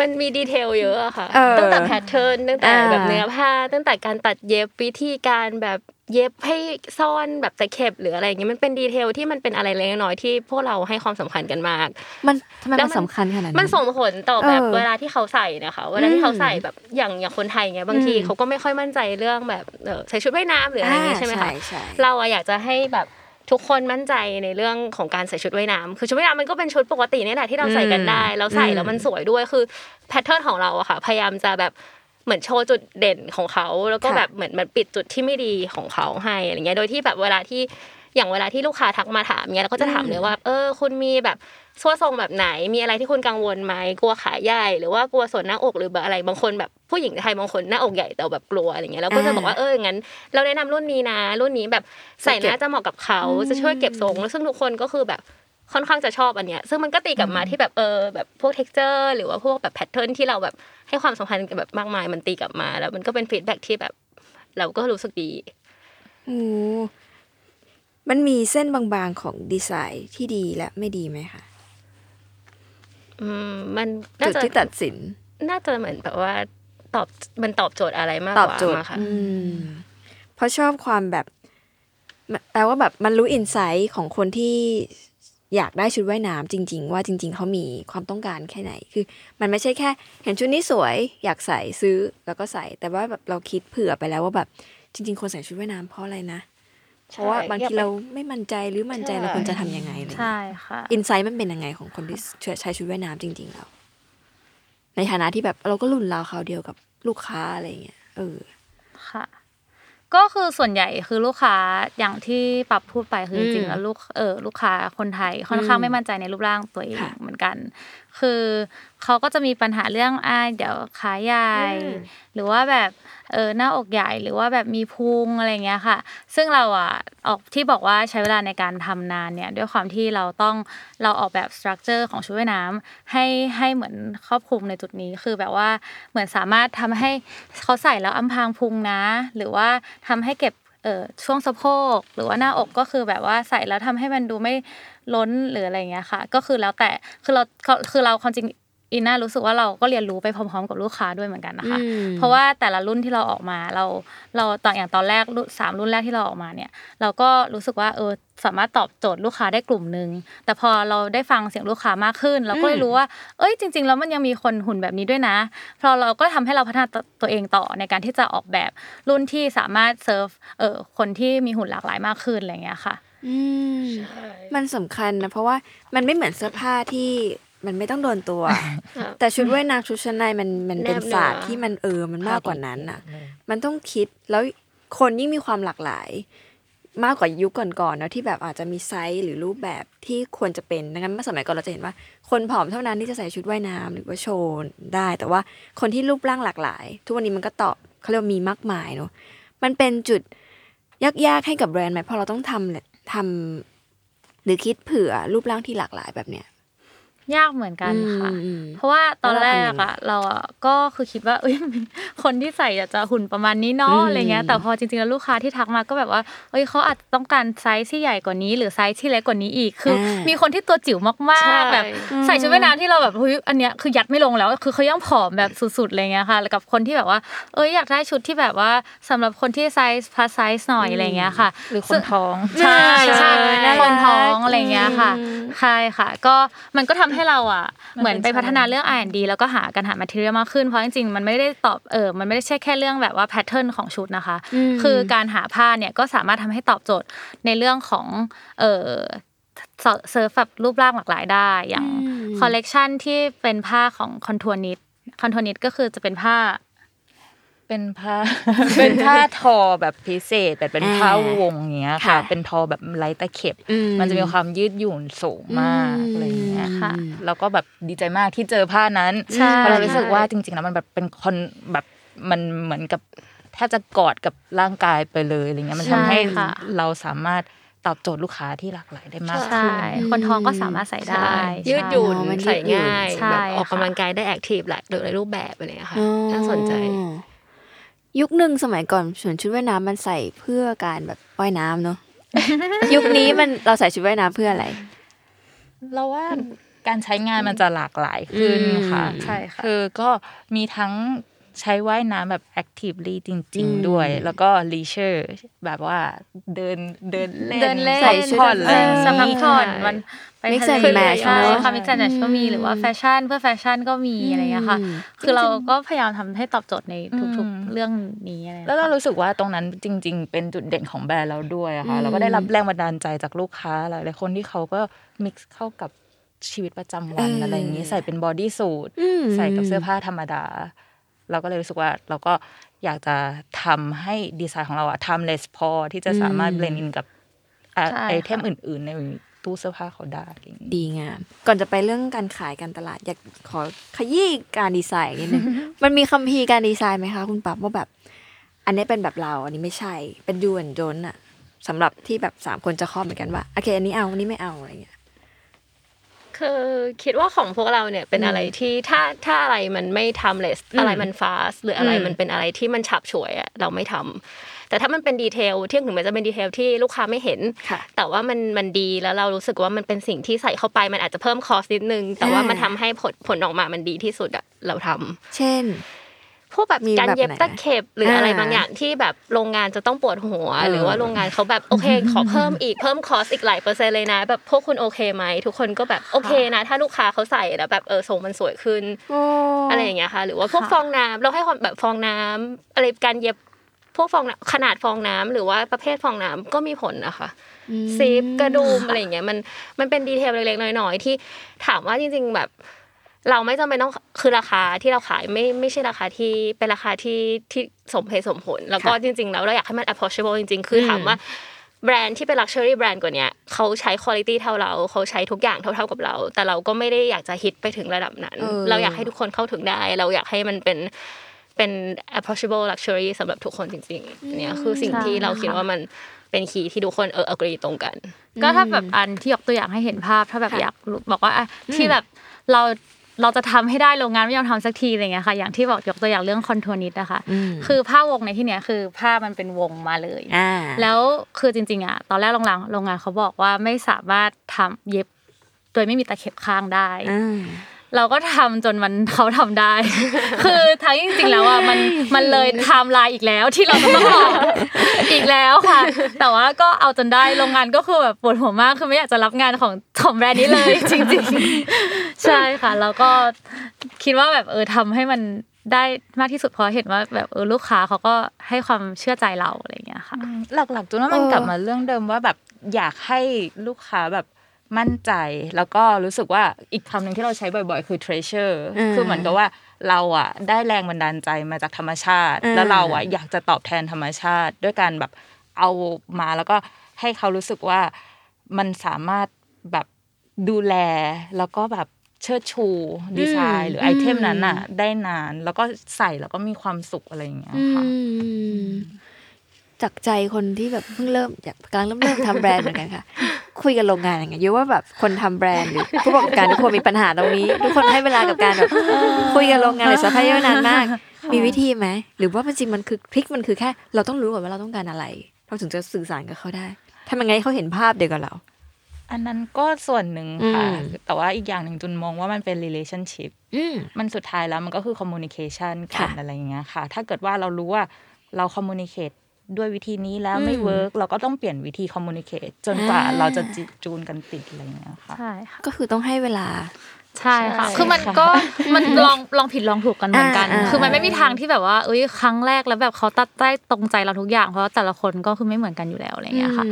มันมีดีเทลเยอะอะค่ะตั้งแต่แพทเทิร์นตั้งแต่แบบเนื้อผ้าตั้งแต่การตัดเย็บวิธีการแบบเย็บให้ซ่อนแบบตะเข็บหรืออะไรอย่างเงี้ยมันเป็นดีเทลที่มันเป็นอะไรเล็กน้อยที่พวกเราให้ความสำคัญกันมากมันมันสำคัญขนาดนั้นมันส่งผลต่อแบบเวลาที่เขาใส่นะคะเวลาที่เขาใส่แบบอย่างอย่างคนไทยเงี้ยบางทีเขาก็ไม่ค่อยมั่นใจเรื่องแบบใส่ชุดว่ายน้ำหรืออะไรอย่างเงี้ยใช่ไหมคะเราอยากจะให้แบบทุกคนมั่นใจในเรื่องของการใส่ชุดว่ายน้ำคือชุดว่ายน้ำมันก็เป็นชุดปกตินี่แหละที่เราใส่กันได้แล้วใส่แล้วมันสวยด้วยคือแพทเทิร์นของเราอะค่ะพยายามจะแบบเหมือนโชว์จุดเด่นของเขาแล้วก็แบบเหมือนมันปิดจุดที่ไม่ดีของเขาให้อะไรเงี้ยโดยที่แบบเวลาที่อย่างเวลาที่ลูกค้าทักมาถามเงี้ยเราก็จะถามเลยว่าเออคุณมีแบบ ว่าทรงแบบไหนมีอะไรที่คุณกังวลไหมกลัวขาใหญ่หรือว่ากลัวส่วนหน้าอกหรืออะไรบางคนแบบผู้หญิงไทยบางคนหน้าอกใหญ่แต่แบบกลัวอะไรเงี้ยแล้วก็จะบอกว่าเอองั้นเราแนะนำรุ่นนี้นะรุ่นนี้แบบใส่น่าจะเหมาะกับเขาจะช่วยเก็บทรงแล้วซึ่งทุกคนก็คือแบบค่อนข้างจะชอบอันเนี้ยซึ่งมันก็ตีกลับมาที่แบบเออแบบพวก texture หรือว่าพวกแบบ pattern ที่เราแบบให้ความสำคัญแบบมากมายมันตีกลับมาแล้วมันก็เป็น feedback ที่แบบเราก็รู้สึกดีโอ้มันมีเส้นบางๆของดีไซน์ที่ดีและไม่ดีไหมคะอืมมันจุดที่ตัดสินน่าจะเหมือนแบบว่าตอบมันตอบโจทย์อะไรมากกว่าค่ะอืมเพราะชอบความแบบแปลว่าแบบมันรู้อินไซต์ของคนที่อยากได้ชุดว่ายน้ำจริงๆว่าจริงๆเขามีความต้องการแค่ไหนคือมันไม่ใช่แค่เห็นชุดนี้สวยอยากใส่ซื้อแล้วก็ใส่แต่ว่าแบบเราคิดเผื่อไปแล้วว่าแบบจริงๆคนใส่ชุดว่ายน้ำเพราะอะไรนะเพราะว่าบางทีเราไม่มั่นใจหรือมั่นใจเราควรจะทำยังไงเลยใช่ค่ะอินไซต์มันเป็นยังไงของคนที่ใช้ชุดว่ายน้ำจริงๆแล้วในฐานะที่แบบเราก็รุ่นราวคราวเดียวกับลูกค้าอะไรเงี้ยเออค่ะก็คือส่วนใหญ่คือลูกค้าอย่างที่ปับพูดไปคือจริงๆแล้วลูกเออลูกค้าคนไทยค่อนข้างไม่มั่นใจในรูปร่างตัวเองเหมือนกันคือเขาก็จะมีปัญหาเรื่องอ่าเดี๋ยวขาใหญ่หรือว่าแบบเออหน้าอกใหญ่หรือว่าแบบมีพุงอะไรเงี้ยค่ะซึ่งเราอ่ะออกที่บอกว่าใช้เวลาในการทำนานเนี่ยด้วยความที่เราต้องเราออกแบบสตรัคเจอร์ของชุดว่ายน้ำให้ให้เหมือนครอบคลุมในจุดนี้คือแบบว่าเหมือนสามารถทำให้เขาใส่แล้วอำพรางพุงนะหรือว่าทำให้เก็บเอ่อช่วงสะโพกหรือว่าหน้าอกก็คือแบบว่าใส่แล้วทำให้มันดูไม่ล้นหรืออะไรเงี้ยค่ะก็คือแล้วแต่คือเราคือเราความจริงอินน่ารู้สึกว่าเราก็เรียนรู้ไปพร้อมๆกับลูกค้าด้วยเหมือนกันนะคะเพราะว่าแต่ละรุ่นที่เราออกมาเราเราตอนอย่างตอนแรกสามรุ่นแรกที่เราออกมาเนี่ยเราก็รู้สึกว่าเออสามารถตอบโจทย์ลูกค้าได้กลุ่มนึงแต่พอเราได้ฟังเสียงลูกค้ามากขึ้นเราก็ได้รู้ว่าเอ้ยจริงๆแล้วมันยังมีคนหุ่นแบบนี้ด้วยนะเพราะเราก็ทำให้เราพัฒนาตัวเองต่อในการที่จะออกแบบรุ่นที่สามารถเซิร์ฟเออคนที่มีหุ่นหลากหลายมากขึ้นอะไรเงี้ยค่ะอืมมันสำคัญนะเพราะว่ามันไม่เหมือนเสื้อผ้าที่มันไม่ต้องโดนตัวแต่ชุดว่ายน้ำชุดชั้นในมันมันเป็นศาสตร์ที่มันเออมันมากกว่านั้นน่ะมันต้องคิดแล้วคนยิ่งมีความหลากหลายมากกว่ายุคก่อนๆเนาะที่แบบอาจจะมีไซส์หรือรูปแบบที่ควรจะเป็นดังนั้นเมื่อสมัยก่อนเราจะเห็นว่าคนผอมเท่านั้นที่จะใส่ชุดว่ายน้ำหรือว่าโชว์ได้แต่ว่าคนที่รูปร่างหลากหลายทุกวันนี้มันก็ตอบเขาเรียกมีมากมายเนาะมันเป็นจุดยากๆให้กับแบรนด์ไหมเพราะเราต้องทำทำหรือคิดเผื่อรูปร่างที่หลากหลายแบบเนี้ยยากเหมือนกันค่ะเพราะว่าตอนแรกอ่ะเราอ่ะก็คือคิดว่าเอ้ยคนที่ใส่อาจจะหุ่นประมาณนี้เนาะอะไรเงี้ยแต่พอจริงๆแล้วลูกค้าที่ทักมาก็แบบว่าเอ้ยเค้าอาจจะต้องการไซส์ที่ใหญ่กว่านี้หรือไซส์ที่เล็กกว่านี้อีกคือมีคนที่ตัวจิ๋วมากๆแบบใส่ชุดว่ายน้ำที่เราแบบเฮ้ยอันเนี้ยคือยัดไม่ลงแล้วคือเค้ายังผอมแบบสุดๆอะไรเงี้ยค่ะแล้วกับคนที่แบบว่าเอ้ยอยากได้ชุดที่แบบว่าสำหรับคนที่ไซส์พลัสไซส์หน่อยอะไรเงี้ยค่ะหรือคนท้องใช่ๆคนท้องอะไรเงี้ยค่ะใช่ค่ะก็มันก็ทำให้เราอ่ะเหมือนไปพัฒนาเรื่อง อาร์ แอนด์ ดี แล้วก็หากันหา material มากขึ้นเพราะจริงๆมันไม่ได้ตอบเออมันไม่ได้ใช่แค่เรื่องแบบว่า pattern ของชุดนะคะคือการหาผ้าเนี่ยก็สามารถทำให้ตอบโจทย์ในเรื่องของเออเซิร์ฟแบบรูปร่างหลากหลายได้อย่างคอลเลกชันที่เป็นผ้าของคอนทัวร์นิตคอนทัวร์นิตก็คือจะเป็นผ้าเป็นผ้าเป็นผ้าทอแบบพิเศษแต่เป็นผ้าวงเงี้ยค่ะเป็นทอแบบไร้ตะเข็บมันจะมีความยืดหยุ่นสูงมากอะไรอย่างเงี้ยค่ะแล้วก็แบบดีใจมากที่เจอผ้านั้นเพราะเรารู้สึกว่าจริงๆแล้วมันแบบเป็นคนแบบมันเหมือนกับแทบจะกอดกับร่างกายไปเลยอะไรเงี้ยมันทำให้เราสามารถตอบโจทย์ลูกค้าที่หลากหลายได้มากขึ้นคนท้องก็สามารถใส่ได้ยืดหยุ่นใส่ง่ายแบบออกกำลังกายได้แอคทีฟหลายหลายรูปแบบอะไรอย่างเงี้ยค่ะน่าสนใจยุคนึงสมัยก่อนส่วนชุดว่ายน้ำมันใส่เพื่อการแบบว่ายน้ำเนาะ ยุคนี้มันเราใส่ชุดว่ายน้ำเพื่ออะไรเราว่าการใช้งานมันจะหลากหลายขึ้นค่ะใช่ค่ะคือก็มีทั้งใช้ว่ายน้ำแบบ actively จริงๆด้วยแล้วก็ leisure แบบว่าเดินเดินเล่นใส่ชุดเล่นสภาพผ่อนมันไปทะเลใช่ค่ะมิกซ์แอนด์แมทช์ก็มีหรือว่าแฟชั่นเพื่อแฟชั่นก็มีอะไรอย่างเงี้ยค่ะคือเราก็พยายามทำให้ตอบโจทย์ในทุกๆเรื่องนี้อะไรแล้วเรารู้สึกว่าตรงนั้นจริงๆเป็นจุดเด่นของแบรนด์เราด้วยอะค่ะเราก็ได้รับแรงบันดาลใจจากลูกค้าหลายๆคนที่เขาก็ mix เข้ากับชีวิตประจำวันอะไรอย่างงี้ใส่เป็นบอดี้สูทใส่กับเสื้อผ้าธรรมดาเราก็เลยรู้สึกว่าเราก็อยากจะทำให้ดีไซน์ของเราอะ timeless พอที่จะสามารถเบลนด์อินกับไอเทมอื่นๆใน ตู้เสื้อผ้าเขาได้ดีงามก่อนจะไปเรื่องการขายการตลาดอยากขอขยี้การดีไซน์นิดนึง มันมีคัมภีร์การดีไซน์ไหมคะคุณปั๊บว่าแบบอันนี้เป็นแบบเราอันนี้ไม่ใช่เป็นยูนโจนอะสำหรับที่แบบสามคนจะครอบเหมือนกันว่าโอเคอันนี้เอาอันนี้ไม่เอาอะไรอย่างเงี้ยคือคิดว่าของพวกเราเนี่ยเป็นอะไรที่ถ้าถ้าอะไรมันไม่ทำเลสอะไรมันฟาสหรืออะไรมันเป็นอะไรที่มันฉับฉวยอะเราไม่ทำแต่ถ้ามันเป็นดีเทลที่ถึงมันจะเป็นดีเทลที่ลูกค้าไม่เห็นแต่ว่ามันมันดีแล้วเรารู้สึกว่ามันเป็นสิ่งที่ใส่เข้าไปมันอาจจะเพิ่มคอสนิดนึงแต่ว่ามันทำให้ผลผลออกมามันดีที่สุดอะเราทำเช่นพวกแบบการเย็บตะเข็บหรืออะไรบางอย่างที่แบบโรงงานจะต้องปวดหัวหรือว่าโรงงานเขาแบบโอเคขอเพิ่มอีกเพิ่มคอสอีกหลายเปอร์เซ็นต์เลยนะแบบพวกคุณโอเคไหมทุกคนก็แบบโอเคนะถ้าลูกค้าเขาใส่แล้วแบบเออทรงมันสวยขึ้นอะไรอย่างเงี้ยค่ะหรือว่าพวกฟองน้ำเราให้ความแบบฟองน้ำอะไรการเย็บพวกฟองขนาดฟองน้ำหรือว่าประเภทฟองน้ำก็มีผลนะคะซิปกระดุมอะไรอย่างเงี้ยมันมันเป็นดีเทลเล็กๆน้อยๆที่ถามว่าจริงๆแบบเราไม่จำเป็นต้องคือราคาที่เราขายไม่ไม่ใช่ราคาที่เป็นราคาที่ที่สมเหตุสมผลแล้วก็จริงๆแล้วเราอยากให้มัน approachable จริงๆคือถามว่าแบรนด์ที่เป็น luxury brand กว่านี้เขาใช้ quality เท่าเราเขาใช้ทุกอย่างเท่าๆกับเราแต่เราก็ไม่ได้อยากจะฮิตไปถึงระดับนั้นเราอยากให้ทุกคนเข้าถึงได้เราอยากให้มันเป็นเป็น approachable luxury สำหรับทุกคนจริงๆเนี่ยคือสิ่งที่เราคิดว่ามันเป็นคีย์ที่ทุกคนเออ agree ตรงกันก็ถ้าแบบอันที่ยกตัวอย่างให้เห็นภาพถ้าแบบอยากบอกว่าที่แบบเราเราจะทำให้ได้โรงงานไม่ยอมทำสักทีอะไรเงี้ยค่ะอย่างที่บอกยกตัวอย่างเรื่องคอนทัวร์นิดนะคะคือผ้าวงในที่เนี้ยคือผ้ามันเป็นวงมาเลยแล้วคือจริงๆอ่ะตอนแรกโรงงานโรงงานเขาบอกว่าไม่สามารถทำเย็บโดยไม่มีตะเข็บข้างได้เราก็ทำจนมันเขาทำได้คือทั้งจริงๆแล้วอ่ะมันมันเลยไทม์ไลน์อีกแล้วที่เราต้องรออีกแล้วค่ะแต่ว่าก็เอาจนได้โรงงานก็คือแบบปวดหัวมากคือไม่อยากจะรับงานของของแบรนด์นี้เลยจริงๆใช่ค่ะแล้วก็คิดว่าแบบเออทำให้มันได้มากที่สุดพอเห็นว่าแบบเออลูกค้าเขาก็ให้ความเชื่อใจเราอะไรอย่างเงี้ยค่ะหลักๆจุดนั้นมันกลับมาเรื่องเดิมว่าแบบอยากให้ลูกค้าแบบมั่นใจแล้วก็รู้สึกว่าอีกคำหนึ่งที่เราใช้บ่อยๆคือ treasure คือเหมือนกับว่าเราอ่ะได้แรงบันดาลใจมาจากธรรมชาติแล้วเราอ่ะอยากจะตอบแทนธรรมชาติด้วยการแบบเอามาแล้วก็ให้เขารู้สึกว่ามันสามารถแบบดูแลแล้วก็แบบเชิดชูดีไซน์หรือไอเทมนั้นอ่ะได้นานแล้วก็ใส่แล้วก็มีความสุขอะไรอย่างเงี้ยค่ะจากใจคนที่แบบเพิ่งเริ่มกำลังเริ่มเริ่มทำแบรนด์เหมือนกันค่ะคุยกับโรงงานอย่างเงี้ยเยอะว่าแบบคนทำแบรนด์หรือผู้ประกอบการทุกคนมีปัญหาตรงนี้ทุกคนให้เวลากับการแบบคุยกับโรงงานหรือซัพพลายเออร์นานมากมีวิธีไหมหรือว่าจริงมันคือพลิกมันคือแค่เราต้องรู้ก่อนว่าเราต้องการอะไรเราถึงจะสื่อสารกับเขาได้ทำยังไงเขาเห็นภาพเดียวกับเราอันนั้นก็ส่วนหนึ่งค่ะแต่ว่าอีกอย่างหนึ่งจุนมองว่ามันเป็น relationship มันสุดท้ายแล้วมันก็คือ communication กันอะไรอย่างเงี้ยค่ะถ้าเกิดว่าเรารู้ว่าเรา communicateด้วยวิธีนี้แล้วไม่เวิร์กเราก็ต้องเปลี่ยนวิธีคอมมูนิเคตจนกว่าเราจะจูนกันติดอะไรอย่างเงี้ยค่ะใช่ค่ะก็คือต้องให้เวลาใช่ค่ะคือมันก็มันลองลองผิดลองถูกกันเหมือนกันคือมันไม่มีทางที่แบบว่าเอ้ยครั้งแรกแล้วแบบเขาตัดได้ตรงใจเราทุกอย่างเพราะแต่ละคนก็คือไม่เหมือนกันอยู่แล้วอะไรอย่างเงี้ยค่ะ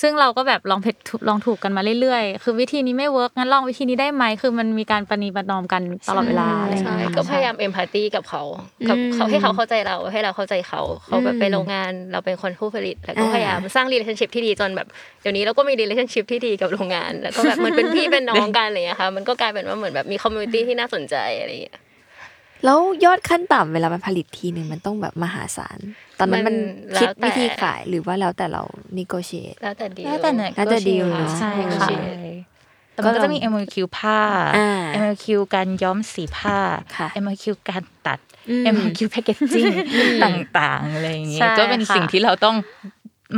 ซึ่งเราก็แบบลองผิดลองถูกกันมาเรื่อยๆคือวิธีนี้ไม่เวิร์กงั้นลองวิธีนี้ได้ไหมคือมันมีการประนีประนอมกันตลอดเวลาอะไรอย่างเงี้ยก็พยายามเอมพาธีกับเขากับเขาให้เขาเข้าใจเราให้เราเข้าใจเขาเขาแบบไปโรงงานเราเป็นคนผู้ผลิตแล้วก็พยายามสร้าง relationship ที่ดีจนแบบเดี๋ยวนี้เราก็มี relationship ที่ดีกับโรงงานแล้วก็แบบมันเป็นพี่เป็นน้องกันอะไรอย่างเงี้ยค่ะมันก็กลายเป็นว่าเหมือนแบบมีคอมมูนิตี้ที่น่าสนใจอะไรอย่างเงี้ยแล้วยอดขั้นต่ำเวลามันผลิตทีนึงมันต้องแบบมหาศาลตอนนั้นมันคิดวิธีขายหรือว่าแล้วแต่เรานิโกเชียตแล้วแต่ดีลแล้วแต่ดีลเนาะใช่ค่ะแต่มันก็จะมี เอ็ม โอ คิว ผ้า เอ็ม โอ คิว การย้อมสีผ้า เอ็ม โอ คิว การตัด เอ็ม โอ คิว แพคเกจจิ้งต่างๆอะไรอย่างเงี้ยก็เป็นสิ่งที่เราต้อง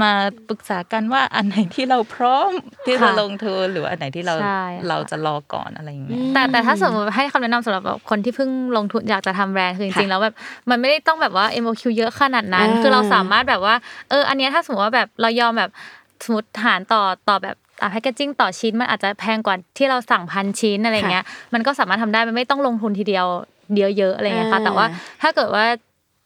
มาปรึกษากันว่าอันไหนที่เราพร้อมที่จะลงทุนหรืออันไหนที่เราเราจะรอก่อนอะไรอย่างเงี้ยแต่แต่ถ้าสมมติให้คำแนะนำสำหรับคนที่เพิ่งลงทุนอยากจะทำแบรนด์คือจริงๆแล้วแบบมันไม่ได้ต้องแบบว่า เอ็ม โอ คิว เยอะขนาดนั้นคือเราสามารถแบบว่าเอออันเนี้ยถ้าสมมติว่าแบบเรายอมแบบสมมติหารต่อต่อแบบอ่ะแพคเกจจิ้งต่อชิ้นมันอาจจะแพงกว่าที่เราสั่งพันชิ้นอะไรเงี้ยมันก็สามารถทำได้มันไม่ต้องลงทุนทีเดียวเยอะๆอะไรเงี้ยค่ะแต่ว่าถ้าเกิดว่า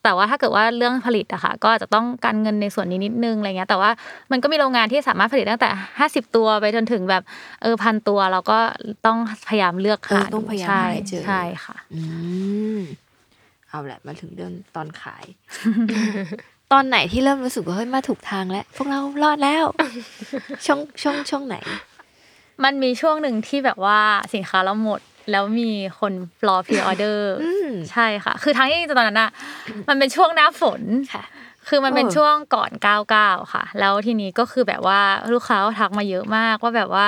แต่ว่าถ้าเกิดว่าเรื่องผลิตอะค่ะก็อาจจะต้องการเงินในส่วนนี้นิดนึงอะไรเงี้ยแต่ว่ามันก็มีโรงงานที่สามารถผลิตตั้งแต่ห้าสิบตัวไปจนถึงแบบเออพันตัวเราก็ต้องพยายามเลือกหาต้องพยายามหาให้เจอใช่ค่ะอืมเอาละมาถึงเรื่องตอนขาย ตอนไหนที่เริ่มรู้สึกว่าเฮ้ยมาถูกทางแล้วพวกเรารอดแล้วช่องช่องช่องไหน มันมีช่วงหนึ่งที่แบบว่าสินค้าเราหมดแล้วมีคนรอพรีออเดอร์ใช่ค่ะคือทั้งที่ตอนนั้นน่ะมันเป็นช่วงหน้าฝนค่ะคือมันเป็นช่วงก่อนเก้าสิบเก้าค่ะแล้วทีนี้ก็คือแบบว่าลูกค้าทักมาเยอะมากว่าแบบว่า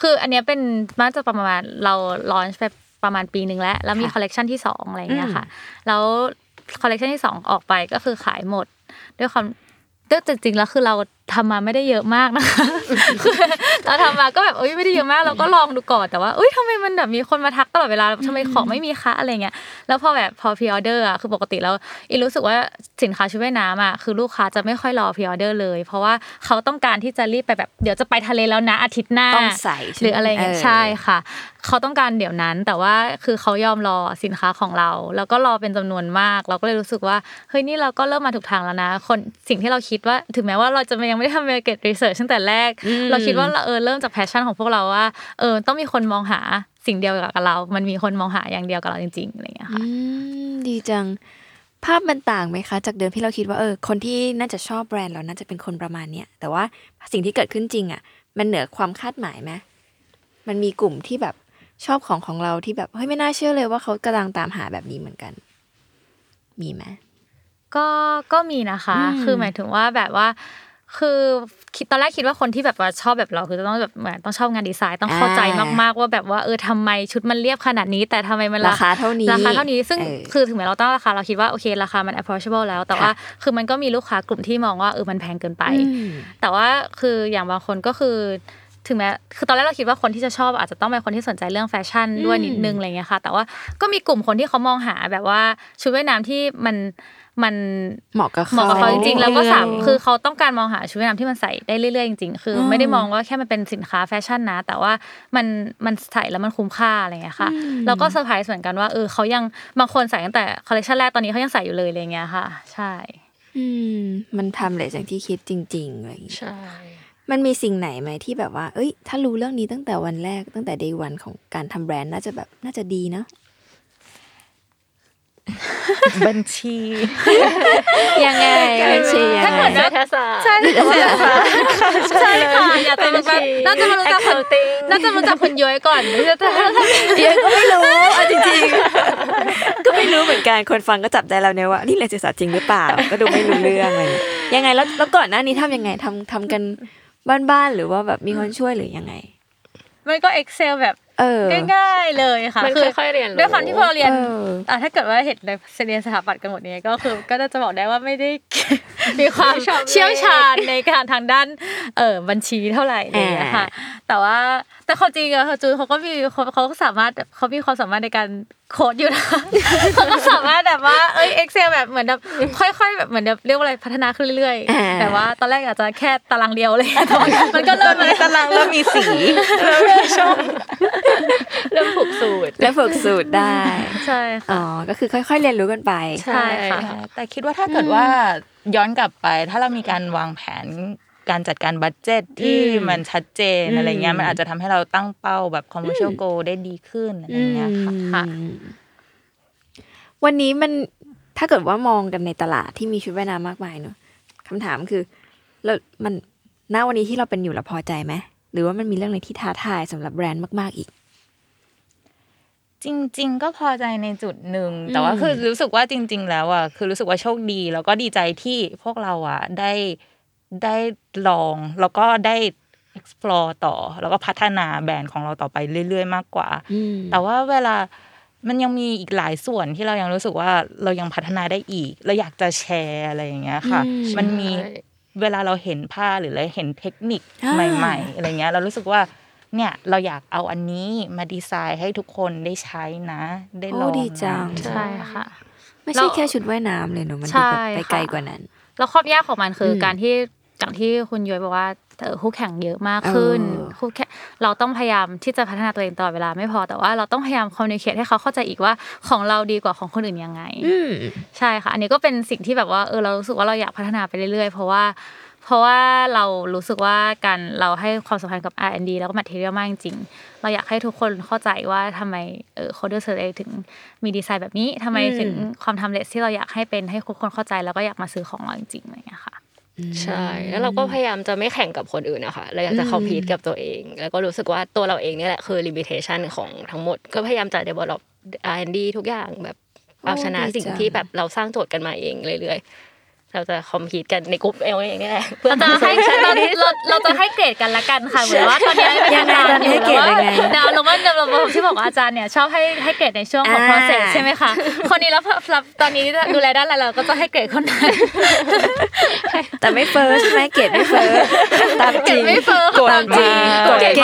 คืออันเนี้ยเป็นน่าจะประมาณเราลอนช์ไปประมาณปีนึงแล้วแล้วมีคอลเลคชั่นที่สองอะไรอย่างเงี้ยค่ะแล้วคอลเลคชั่นที่สองออกไปก็คือขายหมดด้วยความด้วยจริงๆแล้วคือเราทำมาไม่ได้เยอะมากนะคะเราทำมาก็แบบเอ้ยไม่ได้เยอะมากเราก็ลองดูก่อนแต่ว่าเอ้ยทำไมมันแบบมีคนมาทักตลอดเวลาทำไมของไม่มีคะอะไรเงี้ยแล้วพอแบบพอพรีออเดอร์อ่ะคือปกติแล้วอีรู้สึกว่าสินค้าชุดว่ายน้ำอ่ะคือลูกค้าจะไม่ค่อยรอพรีออเดอร์เลยเพราะว่าเขาต้องการที่จะรีบไปแบบเดี๋ยวจะไปทะเลแล้วนะอาทิตย์หน้าต้องใส่หรืออะไรเงี้ยใช่ค่ะเขาต้องการเดี๋ยวนั้นแต่ว่าคือเขายอมรอสินค้าของเราแล้วก็รอเป็นจำนวนมากเราก็เลยรู้สึกว่าเฮ้ยนี่เราก็เริ่มมาถูกทางแล้วนะคนสิ่งที่เราคิดว่าถึงแม้ว่าเราจะยังไม่ได้ทำ market research ตั้งแต่แรกเราคิดว่าเออเริ่มจาก passion ของพวกเราว่าเออต้องมีคนมองหาสิ่งเดียวกับเรามันมีคนมองหาอย่างเดียวกับเราจริงๆอะไรอย่างเงี้ยค่ะดีจังภาพมันต่างไหมคะจากเดิมที่เราคิดว่าเออคนที่น่าจะชอบแบรนด์เราน่าจะเป็นคนประมาณเนี้ยแต่ว่าสิ่งที่เกิดขึ้นจริงอ่ะมันเหนือความคาดหมายไหมมันมีกลุ่มที่แบบชอบของของเราที่แบบเฮ้ยไม่น่าเชื่อเลยว่าเขากำลังตามหาแบบนี้เหมือนกันมีไหมก็ก็มีนะคะคือหมายถึงว่าแบบว่าคือตอนแรกคิดว่าคนที่แบบว่าชอบแบบเราคือจะต้องแบบเหมือนต้องชอบงานดีไซน์ต้องเข้าใจมากๆว่าแบบว่าเออทำไมชุดมันเรียบขนาดนี้แต่ทำไมมันราคาเท่านี้ราคาเท่านี้ซึ่งคือถึงแม้เราตั้งราคาเราคิดว่าโอเคราคามัน approachable แล้วแต่ว่าคือมันก็มีลูกค้ากลุ่มที่มองว่าเออมันแพงเกินไปแต่ว่าคืออย่างบางคนก็คือถึงแม้คือตอนแรกเราคิดว่าคนที่จะชอบอาจจะต้องเป็นคนที่สนใจเรื่องแฟชั่นด้วยนิดนึงอะไรเงี้ยค่ะแต่ว่าก็มีกลุ่มคนที่เขามองหาแบบว่าชุดว่ายน้ำที่มันมันเหมาะกับเขาจริงๆแล้วก็สามคือเขาต้องการมองหาชุดว่ายน้ำที่มันใส่ได้เรื่อยๆจริงๆคือไม่ได้มองว่าแค่มันเป็นสินค้าแฟชั่นนะแต่ว่ามันมันใส่แล้วมันคุ้มค่าอะไรเงี้ยค่ะแล้วก็เซอร์ไพรส์เหมือนกันว่าเออเขายังบางคนใส่ตั้งแต่คอลเลคชั่นแรกตอนนี้เขายังใส่อยู่เลยอะไรเงี้ยค่ะใช่มันทำเลยจากที่คิดจริงๆอะไรอย่างเงี้ยใช่มันมีสิ่งไหนไหมที่แบบว่าเอ้ยถ้ารู้เรื่องนี้ตั้งแต่วันแรกตั้งแต่ day วันของการทำแบรนด์น่าจะแบบน่าจะดีนะบัญชียังไงบัญชีถ้าเกิดเศรษฐศาสตร์ใช่ใช่ค่ะอย่าต้องมาน่าจะมารู้จักคนติ้งน่าจะรู้จักคนย้อยก่อนแต่ถ้าเย้ยก็ไม่รู้เอาจริงๆก็ไม่รู้เหมือนกันคนฟังก็จับใจเราเนี่ยว่านี่เรื่องเศรษฐศาสตร์จริงหรือเปล่าก็ดูไม่รู้เรื่องอะไรยังไงแล้วแล้วก่อนหน้านี้ทำยังไงทำทำกันบ้านๆหรือว่าแบบมีคนช่วยหรือยังไงมันก็ Excel แบบง่ายๆเลยค่ะคือด้วยความที่พอเราเรียนอ่ะถ้าเกิดว่าเห็นในเรียนสถาปัตย์กันหมดนี้ก็คือก็จะบอกได้ว่าไม่ได้มีความเชี่ยวชาญในการทางด้านเอ่อบัญชีเท่าไหร่เลยค่ะแต่ว่าแต่ความจริงอ่ะจูนเขาก็มีเขาสามารถเขามีความสามารถในการโค้ดอยู่นะเขาก็สามารถแบบว่าเอ้ย Excel แบบเหมือนแบบค่อยๆแบบเหมือนแบบเรียกว่าอะไรพัฒนาขึ้นเรื่อยๆแต่ว่าตอนแรกอาจจะแค่ตารางเดียวเลยมันก็เริ่มในตารางแล้วมีสีแล้วมีช่องเริ่มฝึกสูตรแล้วฝึกสูตรได้ใช่ค่ะอ๋อก็คือค่อยๆเรียนรู้กันไปใช่ค่ะแต่คิดว่าถ้าเกิดว่าย้อนกลับไปถ้าเรามีการวางแผนการจัดการบัดเจ็ตที่มันชัดเจนอะไรเงี้ยมันอาจจะทำให้เราตั้งเป้าแบบ commercial goal ได้ดีขึ้นอะไรเงี้ยค่ะวันนี้มันถ้าเกิดว่ามองกันในตลาดที่มีชุดว่ายน้ำมากมายเนอะคำถามคือแล้วมันณวันนี้ที่เราเป็นอยู่เราพอใจไหมหรือว่ามันมีเรื่องอะไรที่ท้าทายสำหรับแบรนด์มากๆอีกจริงๆก็พอใจในจุดหนึ่งแต่ว่าคือรู้สึกว่าจริงๆแล้วอ่ะคือรู้สึกว่าโชคดีแล้วก็ดีใจที่พวกเราอ่ะได้ได้ลองแล้วก็ได้ explore ต่อแล้วก็พัฒนาแบรนด์ของเราต่อไปเรื่อยๆมากกว่าแต่ว่าเวลามันยังมีอีกหลายส่วนที่เรายังรู้สึกว่าเรายังพัฒนาได้อีกเราอยากจะแชร์อะไรอย่างเงี้ยค่ะมันมีเวลาเราเห็นผ้าหรือเราเห็นเทคนิคใหม่ๆอะไรเงี้ยเรารู้สึกว่าเนี่ยเราอยากเอาอันนี้มาดีไซน์ให้ทุกคนได้ใช้นะได้ลองดีจังใช่ค่ะไม่ใช่แค่ชุดว่ายน้ำเลยเนอะมันไปไกลกว่านั้นแล้วความยากของมันคือการที่อย่างที่คุณย้อยบอกว่าคู่แข่งเยอะมากขึ้นคู่แข่งเราต้องพยายามที่จะพัฒนาตัวเองตลอดเวลาไม่พอแต่ว่าเราต้องพยายามคอมมิวนิเคทให้เขาเข้าใจอีกว่าของเราดีกว่าของคนอื่นยังไงใช่ค่ะอันนี้ก็เป็นสิ่งที่แบบว่าเออเรารู้สึกว่าเราอยากพัฒนาไปเรื่อยๆเพราะว่าเพราะว่าเรารู้สึกว่าการเราให้ความสำคัญกับ อาร์ แอนด์ ดี แล้วก็ material มากจริงๆเราอยากให้ทุกคนเข้าใจว่าทำไมเอ่อ Cordore Solace ถึงมีดีไซน์แบบนี้ทำไมถึงความทำเลสที่เราอยากให้เป็นให้ทุกคนเข้าใจแล้วก็อยากมาซื้อของเราจริงๆอะไรอย่างเงี้ยค่ะ ใช่แล้วเราก็พยายามจะไม่แข่งกับคนอื่นนะคะเราอยากจะคอมพีทกับตัวเองแล้วก็รู้สึกว่าตัวเราเองนี่แหละคือลิมิเตชันของทั้งหมดก็พยายามจะ develop อาร์ แอนด์ ดี ทุกอย่างแบบเอาชนะสิ่งที่แบบเราสร้างโจทย์กันมาเองเรื่อยๆเราจะคอมพีทกันในกลุ่มเอลเองนี่แหละเพื่อจะให้ตอนนี้เราเราจะให้เกรดกันละกันค่ะเหมือนว่าตอนนี้ยังไงตอนนี้เกรดยังไงดาวลงว่าเราที่บอกว่าอาจารย์เนี่ยชอบให้ให้เกรดในช่วงของ process ใช่ไหมคะคนนี้แล้วตอนนี้ดูแลด้านอะไรเราก็จะให้เกรดคนนั้นแต่ไม่เฟ้อใช่ไหมเกรดไม่เฟ้อตามจริงกดจริงกดเกรด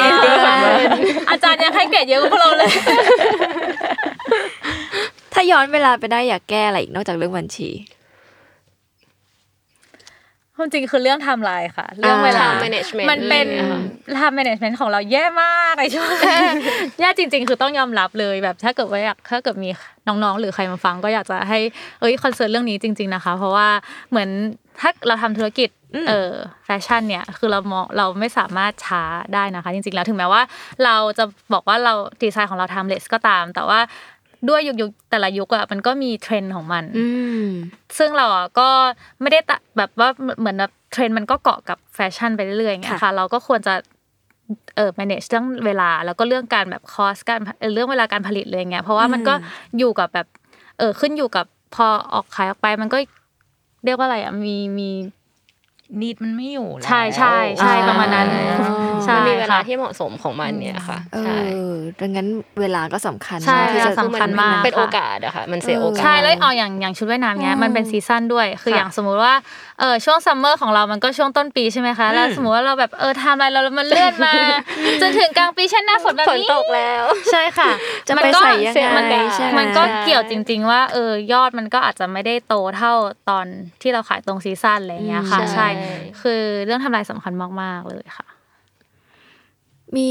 อาจารย์ยังให้เกรดเยอะกว่าเราเลยถ้าย้อนเวลาไปได้อยากแก้อะไรอีกนอกจากเรื่องบัญชีความจริงคือเรื่องไทม์ไลน์ค่ะเรื่องเวลามันเป็นไทม์แมเนจเมนต์ของเราแย่มากในช่วงแย่จริงๆคือต้องยอมรับเลยแบบถ้าเกิดว่าอยากถ้าเกิดมีน้องๆหรือใครมาฟังก็อยากจะให้เอ้ยคอนเซิร์นเรื่องนี้จริงๆนะคะเพราะว่าเหมือนถ้าเราทำธุรกิจเออแฟชั่นเนี่ยคือเราเราไม่สามารถช้าได้นะคะจริงๆแล้วถึงแม้ว่าเราจะบอกว่าเราดีไซน์ของเราไทม์เลสก็ตามแต่ว่าด้วยยุคๆแต่ละยุคอ่ะมันก็มีเทรนด์ของมันซึ่งเราอ่ะก็ไม่ได้แบบว่าเหมือนแบบเทรนด์มันก็เกาะกับแฟชั่นไปเรื่อยๆอย่างเงี้ยค่ะเราก็ควรจะเอ่อ manage เรื่องเวลาแล้วก็เรื่องการแบบคอสการเรื่องเวลาการผลิตเลยอย่างเงี้ยเพราะว่ามันก็อยู่กับแบบเออขึ้นอยู่กับพอออกขายออกไปมันก็เรียกว่าอะไรอ่ะมีมีนิดมันไม่อยู่แล้วใช่ใช่ใช่ประมาณนั้นมันมีเวลาที่เหมาะสมของมันเนี่ยค่ะใช่ดังนั้นเวลาก็สำคัญใช่สำคัญมากเป็นโอกาสอะค่ะมันเสียโอกาสใช่แล้วเอาอย่างอย่างชุดว่ายน้ำเนี้ยมันเป็นซีซั่นด้วยคืออย่างสมมติว่าเออช่วงซัมเมอร์ของเรามันก็ช่วงต้นปีใช่ไหมคะแล้วสมมติว่าเราแบบเออไทม์ไลน์เรามันเลื่อนมาจนถึงกลางปีเช่นหน้าฝนแบบนี้ฝนตกแล้วใช่ค่ะมันก็มันก็เกี่ยวจริงๆว่าเออยอดมันก็อาจจะไม่ได้โตเท่าตอนที่เราขายตรงซีซั่นอะไรอย่างเงี้ยค่ะใช่คือเรื่องไทม์ไลน์สำคัญมากๆเลยค่ะมี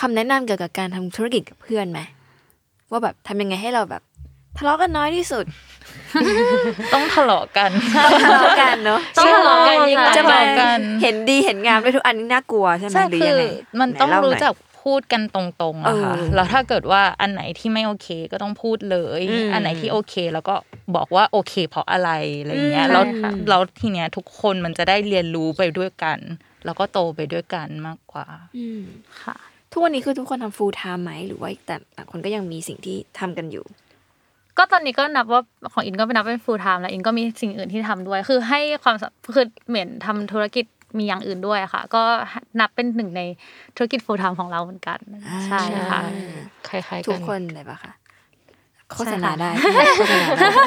คำแนะนำเกี่ยวกับการทำธุรกิจกับเพื่อนไหมว่าแบบทำยังไงให้เราแบบทะเลาะกันน้อยที่สุดต้องทะเลาะกันทะเลาะกันเนาะต้องทะเลาะกันยิ่งจะมาเห็นดีเห็นงามด้วยทุกอันนี้น่ากลัวใช่ไหมหรือยังไงมันต้องรู้จักพูดกันตรงๆนะคะแล้วถ้าเกิดว่าอันไหนที่ไม่โอเคก็ต้องพูดเลยอันไหนที่โอเคแล้วก็บอกว่าโอเคเพราะอะไรอะไรเงี้ยแล้วแล้วทีเนี้ยทุกคนมันจะได้เรียนรู้ไปด้วยกันแล้วก็โตไปด้วยกันมากกว่าค่ะทุกวันนี้คือทุกคนทำ full time ไหมหรือว่าแต่คนก็ยังมีสิ่งที่ทำกันอยู่ก็ตอนนี้ก็นับว่าของอินก็นับเป็น full time แล้วอินก็มีสิ่งอื่นที่ทำด้วยคือให้ความคือเหมือนทำธุรกิจมีอย่างอื่นด้วยค่ะก็นับเป็นหนึ่งในธุรกิจ full time ของเราเหมือนกันใช่ค่ะคล้ายๆกันทุกคนเลยป่ะคะโฆษณาได้โฆษณา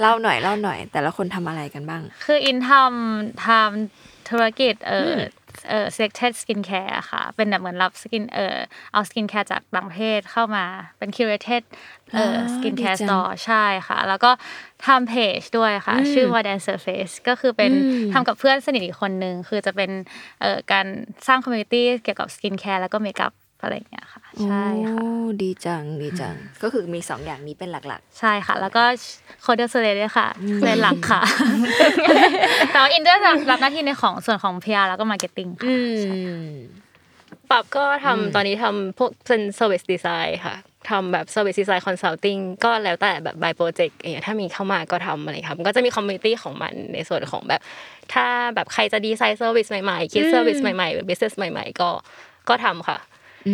เล่าหน่อยเล่าหน่อยแต่ละคนทำอะไรกันบ้างคืออินทำทำธุรกิจเอ่อเอ่อ Selected Skincare ค่ะเป็นแบบเหมือนรับสกินเอ่อเอาสกินแคร์จากต่างประเทศเข้ามาเป็น curated เอ่อ Skincare Store ใช่ค่ะแล้วก็ทำเพจด้วยค่ะชื่อ Water Surface ก็คือเป็นทำกับเพื่อนสนิทอีกคนนึงคือจะเป็นเอ่อการสร้าง community เกี่ยวกับ skincare แล้วก็ makeupอะไรอย่างเงี้ยค่ะใช่ค่ะดีจังดีจังก็คือมีสองอย่างนี้เป็นหลักๆใช่ค่ะแล้วก็ Cordore Solace ด้วยค่ะเป็นหลักค่ะแต่ว่าอินเดอร์รับหน้าที่ในของส่วนของ พี อาร์ แล้วก็ marketing ค่ะปรับก็ทำตอนนี้ทำพวกเป็น service design ค่ะทำแบบ service design consulting ก็แล้วแต่แบบ by project อย่างเงี้ยถ้ามีเข้ามาก็ทำอะไรครับก็จะมี community ของมันในส่วนของแบบถ้าแบบใครจะดีไซน์ service ใหม่ๆคิด service ใหม่ๆหรือ business ใหม่ๆก็ก็ทำค่ะ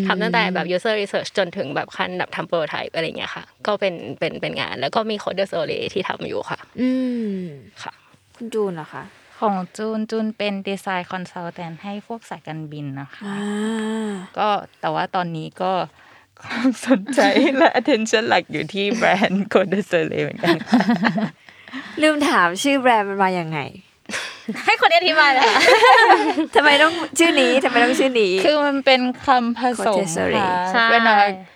ทำตั้งแต่แบบ user research จนถึงแบบขั้นแบบทำ prototype อะไรเงี้ยค่ะก็เป็นเป็นเป็นงานแล้วก็มี Cordore Solace ที่ทำอยู่ค่ะอืมค่ะคุณจูนเหรอคะของจูนจูนเป็น design consultant ให้พวกสายการบินนะคะก็แต่ว่าตอนนี้ก็ความสนใจและ attention หลักอยู่ที่แบรนด์ Cordore Solace เหมือนกันลืมถามชื่อแบรนด์มันมาอย่างไงให้คนอธิบายเลยค่ะทำไมต้องชื่อนี้ทำไมต้องชื่อนี้คือมันเป็นคำผสมค่ะเป็น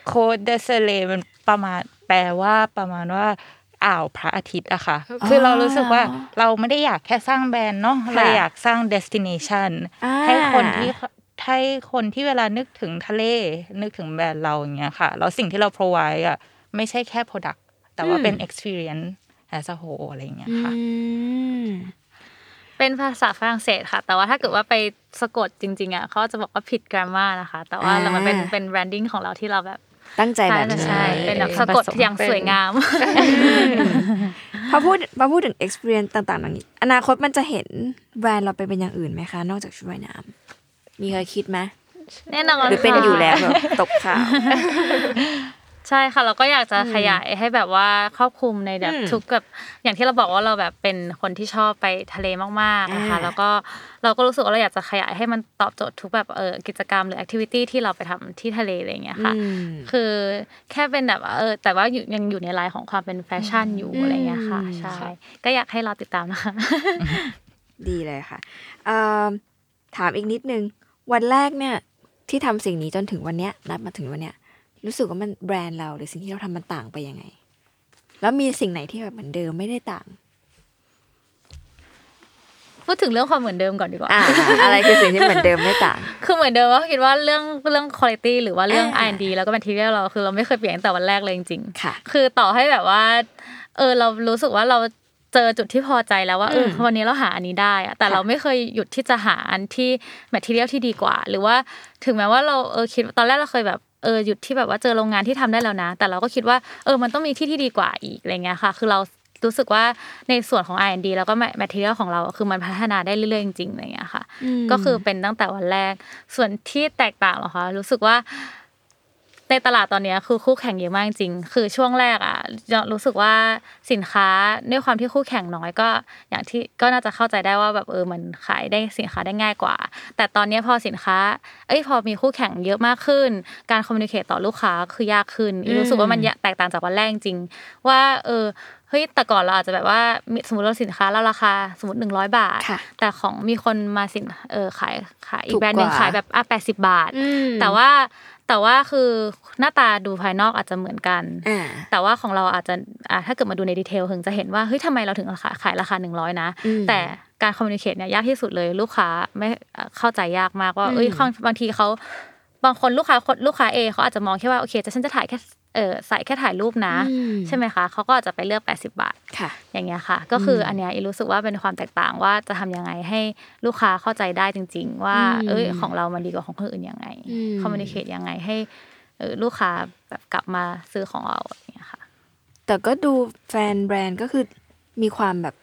โคดเดเซเลมันประมาณแปลว่าประมาณว่าอ่าวพระอาทิตย์อะค่ะคือเรารู้สึกว่าเราไม่ได้อยากแค่สร้างแบรนด์เนาะเราอยากสร้างเดสติเนชันให้คนที่ให้คนที่เวลานึกถึงทะเลนึกถึงแบรนด์เราอย่างเงี้ยค่ะแล้วสิ่งที่เรา provide อะไม่ใช่แค่ product แต่ว่าเป็น experience as a whole อะไรอย่างเงี้ยค่ะเป็นภาษาฝรั่งเศสค่ะแต่ว่าถ้าเกิดว่าไปสะกดจริงๆอ่ะเขาจะบอกว่าผิด grammar นะคะแต่ว่าเรามันเป็นเป็น branding ของเราที่เราแบบตั้งใจแบบใช่เป็นแบบสะกดอย่างสวยงาม พอพูดพอพูดถึง experience ต่างๆอย่างนี้อนาคตมันจะเห็นแบรนด์เราไปเป็นอย่างอื่นไหมคะนอกจากชุดว่ายน้ำมีใครคิดไหมแน่นอนหรือเป็นอยู่แล้วตกข่าวใช่ค่ะเราก็อยากจะขยายให้แบบว่าครอบคลุมในแบบทุกแบบอย่างที่เราบอกว่าเราแบบเป็นคนที่ชอบไปทะเลมากๆนะคะแล้วก็เราก็รู้สึกว่าเราอยากจะขยายให้มันตอบโจทย์ทุกแบบเออกิจกรรมหรือแอคทิวิตี้ที่เราไปทำที่ทะเลอะไรอย่างเงี้ยค่ะคือแค่เป็นแบบเออแต่ว่ายังอยู่ในไลน์ของความเป็นแฟชั่นอยู่อะไรอย่างเงี้ยค่ะใช่ก็อยากให้เราติดตามนะคะดีเลยค่ะเอ่อถามอีกนิดนึงวันแรกเนี่ยที่ทำสิ่งนี้จนถึงวันเนี้ยนับมาถึงวันเนี้ยรู้สึกว่ามันแบรนด์เราหรือสิ่งที่เราทำมันต่างไปยังไงแล้วมีสิ่งไหนที่แบบเหมือนเดิมไม่ได้ต่างพูดถึงเรื่องความเหมือนเดิมก่อนดีกว่า อ, อะไรคือสิ่งที่เหมือนเดิมไม่ต่าง คือเหมือนเดิมว่าคิดว่าเรื่องเรื่องคุณภาพหรือว่าเรื่อง อาร์ แอนด์ ดี แล้วก็แมททีเรียลเราคือเราไม่เคยเปลี่ยนตั้งแต่วันแรกเลยจริงๆคือต่อให้แบบว่าเออเรารู้สึกว่าเราเจอจุดที่พอใจแล้วว่าเออวันนี้เราหาอันนี้ได้อะแต่เราไม่เคยหยุดที่จะหาอันที่แมททีเรียลที่ดีกว่าหรือว่าถึงแม้ว่าเราเออคิดตอนแรกเราเคยแบบเออหยุดที่แบบว่าเจอโรงงานที่ทำได้แล้วนะแต่เราก็คิดว่าเออมันต้องมีที่ที่ดีกว่าอีกอะไรเงี้ยค่ะคือเรารู้สึกว่าในส่วนของ อาร์ แอนด์ ดี แล้วก็ material ของเราคือมันพัฒนาได้เรื่อยๆจริงๆอะไรเงี้ยค่ะก็คือเป็นตั้งแต่วันแรกส่วนที่แตกต่างเหรอคะรู้สึกว่าในตลาดตอนนี้คือคู่แข่งเยอะมากจริงคือช่วงแรกอ่ะรู้สึกว่าสินค้าด้วยความที่คู่แข่งน้อยก็อย่างที่ก็น่าจะเข้าใจได้ว่าแบบเออมันขายได้สินค้าได้ง่ายกว่าแต่ตอนนี้พอสินค้าเอ้ยพอมีคู่แข่งเยอะมากขึ้นการคอมมิวนิเคตต่อลูกค้าคือยากขึ้นรู้สึกว่ามันแตกต่างจากวันแรกจริงว่าเออเฮ้ยแต่ก่อนเราอาจจะแบบว่าสมมุติว่าสินค้าเราราคาสมมุติหนึ่งร้อยบาทแต่ของมีคนมาสินเออขายขายอีกแบรนด์นึงขายแบบอ่ะแปดสิบบาทแต่ว่าแต่ว่าคือหน้าตาดูภายนอกอาจจะเหมือนกันแต่ว่าของเราอาจจะถ้าเกิดมาดูในดีเทลถึงจะเห็นว่าเฮ้ยทำไมเราถึงขายราคาหนึ่งร้อยนะแต่การคอมมิวนิเคตเนี่ยยากที่สุดเลยลูกค้าไม่เข้าใจยากมากว่าเอ้ยบางทีเขาบางคนลูกค้าลูกค้า A เขาอาจจะมองแค่ว่าโอเคจะฉันจะถ่ายแค่เออใส่แค่ถ่ายรูปนะใช่ไหมคะเขาก็อาจจะไปเลือกแปดสิบบาทอย่างเงี้ยค่ะก็คืออันเนี้ยอิรู้สึกว่าเป็นความแตกต่างว่าจะทำยังไงให้ลูกค้าเข้าใจได้จริงๆว่าเอ้ยของเรามันดีกว่าของคนอื่นยังไงคอมมูนิเคตยังไงให้ลูกค้าแบบกลับมาซื้อของเราอย่างเงี้ยค่ะแต่ก็ดูแฟนแบรนด์ก็คือมีความแบบ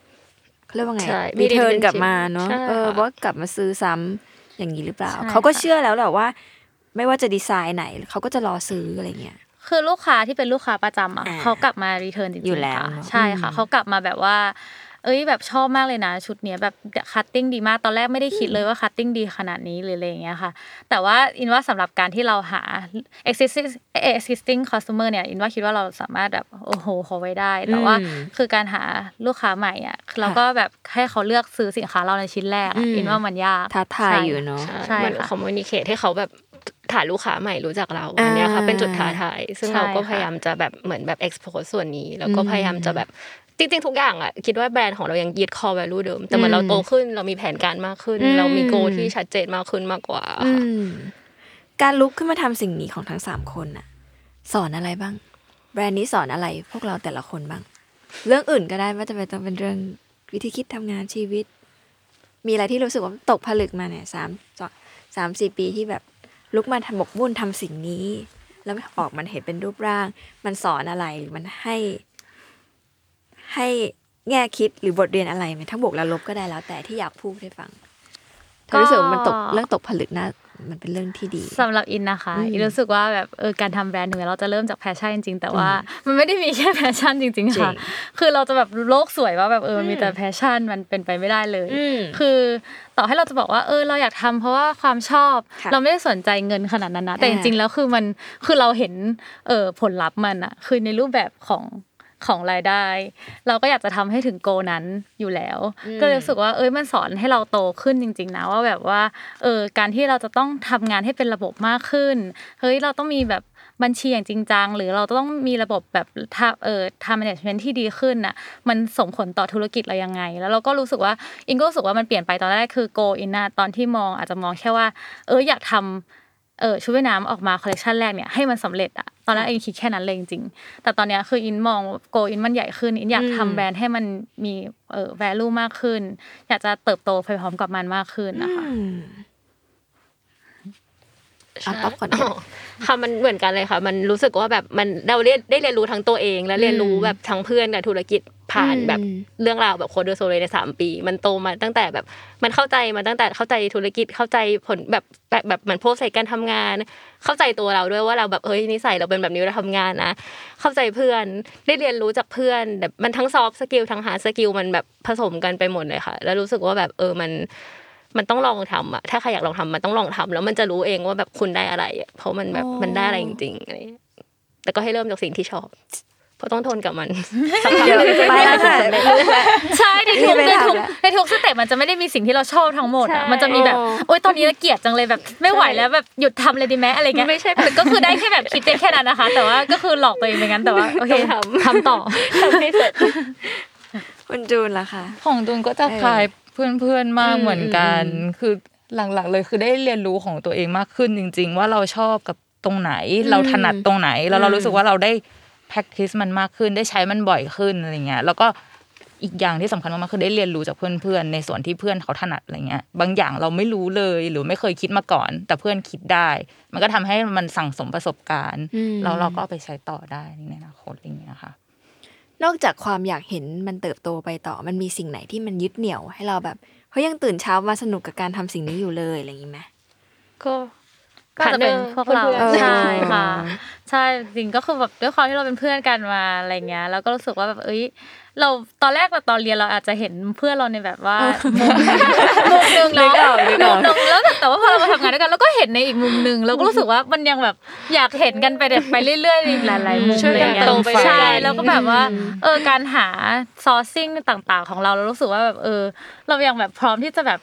เรียกว่าไงมีเทิร์นกลับมาเนาะเออว่ากลับมาซื้อซ้ำอย่างนี้หรือเปล่าเขาก็เชื่อแล้วแหละว่าไม่ว่าจะดีไซน์ไหนเขาก็จะรอซื้ออะไรเงี้ยคือลูกค้าที่เป็นลูกค้าประจำอ่ะเขากลับมารีเทิร์นจริงๆค่ะใช่ค่ะเขากลับมาแบบว่าเอ้ยแบบชอบมากเลยนะชุดเนี้ยแบบคัตติ้งดีมากตอนแรกไม่ได้คิดเลยว่าคัตติ้งดีขนาดนี้หรืออะไรอย่างเงี้ยค่ะแต่ว่าอินว่าสำหรับการที่เราหา existing existing customer เนี่ยอินว่าคิดว่าเราสามารถแบบโอ้โหเขาไว้ได้แต่ว่าคือการหาลูกค้าใหม่อ่ะเราก็แบบให้เขาเลือกซื้อสินค้าเราในชิ้นแรกอินว่ามันยากท้าทายอยู่เนาะมัน communicate ให้เขาแบบฐานลูกค้าใหม่รู้จักเราอันนี้ค่ะเป็นจุดท้าทายซึ่งเราก็พยายามจะแบบเหมือนแบบ expose ส่วนนี้แล้วก็พยายามจะแบบจริงๆทุกอย่างอ่ะคิดว่าแบรนด์ของเรายังยึด core value เดิมแต่เหมือนเราโตขึ้นเรามีแผนการมากขึ้นเรามี goal ที่ชัดเจนมากขึ้นมากกว่าการลุกขึ้นมาทำสิ่งนี้ของทั้งสามคนน่ะสอนอะไรบ้างแบรนด์นี้สอนอะไรพวกเราแต่ละคนบ้างเรื่องอื่นก็ได้ไม่จำเป็นต้องเป็นเรื่องวิธีคิดทำงานชีวิตมีอะไรที่รู้สึกว่าตกผลึกมาเนี่ยสาม สาม สี่ปีที่แบบลุกมาทำหมกมุ่นทำสิ่งนี้แล้วออกมันเห็นเป็นรูปร่างมันสอนอะไรหรือมันให้ให้แง่คิดหรือบทเรียนอะไรมั้ยทั้งบวกและลบก็ได้แล้วแต่ที่อยากพูดให้ฟังก็รู้สึกมันตกเรื่องตกผลึกนะมันเป็นเรื่องที่ดีสำหรับอินนะคะอินรู้สึกว่าแบบเออการทำแบรนด์ถึงแม้เราจะเริ่มจากแพชชั่นจริงๆแต่ว่ามันไม่ได้มีแค่แพชชั่นจริงๆค่ะคือเราจะแบบโลกสวยว่าแบบเออมีแต่แพชชั่นมันเป็นไปไม่ได้เลยคือต่อให้เราจะบอกว่าเออเราอยากทำเพราะว่าความชอบเราไม่ได้สนใจเงินขนาดนั้นนะแต่จริงๆแล้วคือมันคือเราเห็นเออผลลัพธ์มันอะคือในรูปแบบของของรายได้เราก็อยากจะทำให้ถึงโกนั้นอยู่แล้วก็รู้สึกว่าเอ้ยมันสอนให้เราโตขึ้นจริงๆนะว่าแบบว่าเออการที่เราจะต้องทำงานให้เป็นระบบมากขึ้นเฮ้ยเราต้องมีแบบบัญชีอย่างจริงจังหรือเราต้องมีระบบแบบเอ่อ time management ที่ดีขึ้นน่ะมันส่งผลต่อธุรกิจเรายังไงแล้วเราก็รู้สึกว่าอินก็รู้สึกว่ามันเปลี่ยนไปตอนแรกคือโกอินน่ะตอนที่มองอาจจะมองแค่ว่าเอออยากทำเออชุดว่ายน้ำออกมาคอลเลคชันแรกเนี่ยให้มันสำเร็จอะตอนนั้นอินคิดแค่นั้นเลยจริงๆแต่ตอนเนี้ยคืออินมองโกอินมันใหญ่ขึ้นอินอยากทำแบรนด์ให้มันมีเออ value มากขึ้นอยากจะเติบโตไปพร้อมกับมันมากขึ้นนะคะ ป๊อปคอร์นค่ะมันเหมือนกันเลยค่ะมันรู้สึกว่าแบบมันเราได้ได้เรียนรู้ทั้งตัวเองและเรียนรู้แบบทั้งเพื่อนกับธุรกิจผ่านแบบเรื่องราวแบบโคโดโซเลในสามปีมันโตมาตั้งแต่แบบมันเข้าใจมาตั้งแต่เข้าใจธุรกิจเข้าใจผลแบบแบบเหมือนโพสต์การทำงานเข้าใจตัวเราด้วยว่าเราแบบเอ้ยนิสัยเราเป็นแบบนี้เราทำงานนะเข้าใจเพื่อนได้เรียนรู้จากเพื่อนแบบมันทั้งซอฟต์สกิลทั้งฮาร์ดสกิลมันแบบผสมกันไปหมดเลยค่ะแล้วรู้สึกว่าแบบเออมันมันต้องลองทำอ่ะถ้าใครอยากลองทำมันต้องลองทำแล้วมันจะรู้เองว่าแบบคุณได้อะไรเพราะมันแบบมันได้อะไรจริงๆอะไรแต่ก็ให้เริ่มจากสิ่งที่ชอบเพราะต้องทนกับมันสักพักเราจะไปได้ค่ะใช่ในทุกในทุกในทุกสเต็ปมันจะไม่ได้มีสิ่งที่เราชอบทั้งหมดอ่ะมันจะมีแบบโอ๊ยตอนนี้เกลียดจังเลยแบบไม่ไหวแล้วแบบหยุดทำเลยดีมั้ยอะไรเงี้ยไม่ใช่ก็คือได้แค่แบบคิดได้แค่นั้นนะคะแต่ว่าก็คือหลอกตัวเองเหมือนกันแต่ว่าโอเคทำทำต่อทำให้เสร็จคุณจูนล่ะค่ะของจูนก็จะคลายเพื่อนๆมากเหมือนกันคือหลักๆเลยคือได้เรียนรู้ของตัวเองมากขึ้นจริงๆว่าเราชอบกับตรงไหนเราถนัดตรงไหนแล้วเรารู้สึกว่าเราได้practice มันมากขึ้นได้ใช้มันบ่อยขึ้นอะไรเงี้ยแล้วก็อีกอย่างที่สำคัญมากๆคือได้เรียนรู้จากเพื่อนๆในส่วนที่เพื่อนเขาถนัดอะไรเงี้ยบางอย่างเราไม่รู้เลยหรือไม่เคยคิดมาก่อนแต่เพื่อนคิดได้มันก็ทำให้มันสั่งสมประสบการณ์แล้วเราก็เอาไปใช้ต่อได้ในอนาคตอะไรเงี้ยค่ะนอกจากความอยากเห็นมันเติบโตไปต่อมันมีสิ่งไหนที่มันยึดเหนี่ยวให้เราแบบเฮ้ยยังตื่นเช้ามาสนุกกับการทำสิ่งนี้อยู่เลยอะไรอย่างงี้มั้ยก็ก็จะเป็นพวกเราใช่ค่ะใช่จริงก็คือแบบด้วยความที่เราเป็นเพื่อนกันมาอะไรเงี้ยแล้วก็รู้สึกว่าแบบเอ้ยเราตอนแรกเราตอนเรียนเราอาจจะเห็นเพื่อนเราในแบบว่ามุมนึงเนาะแล้วแต่ว่าพอเรามาทำงานด้วยกันเราก็เห็นในอีกมุมนึงเราก็รู้สึกว่ามันยังแบบอยากเห็นกันไปแบบไปเรื่อยๆอีกหลายๆมุมอะไรอย่างเงี้ยใช่แล้วก็แบบว่าเออการหาซอร์ซิ่งต่างๆของเราเรารู้สึกว่าแบบเออเรายังแบบพร้อมที่จะแบบ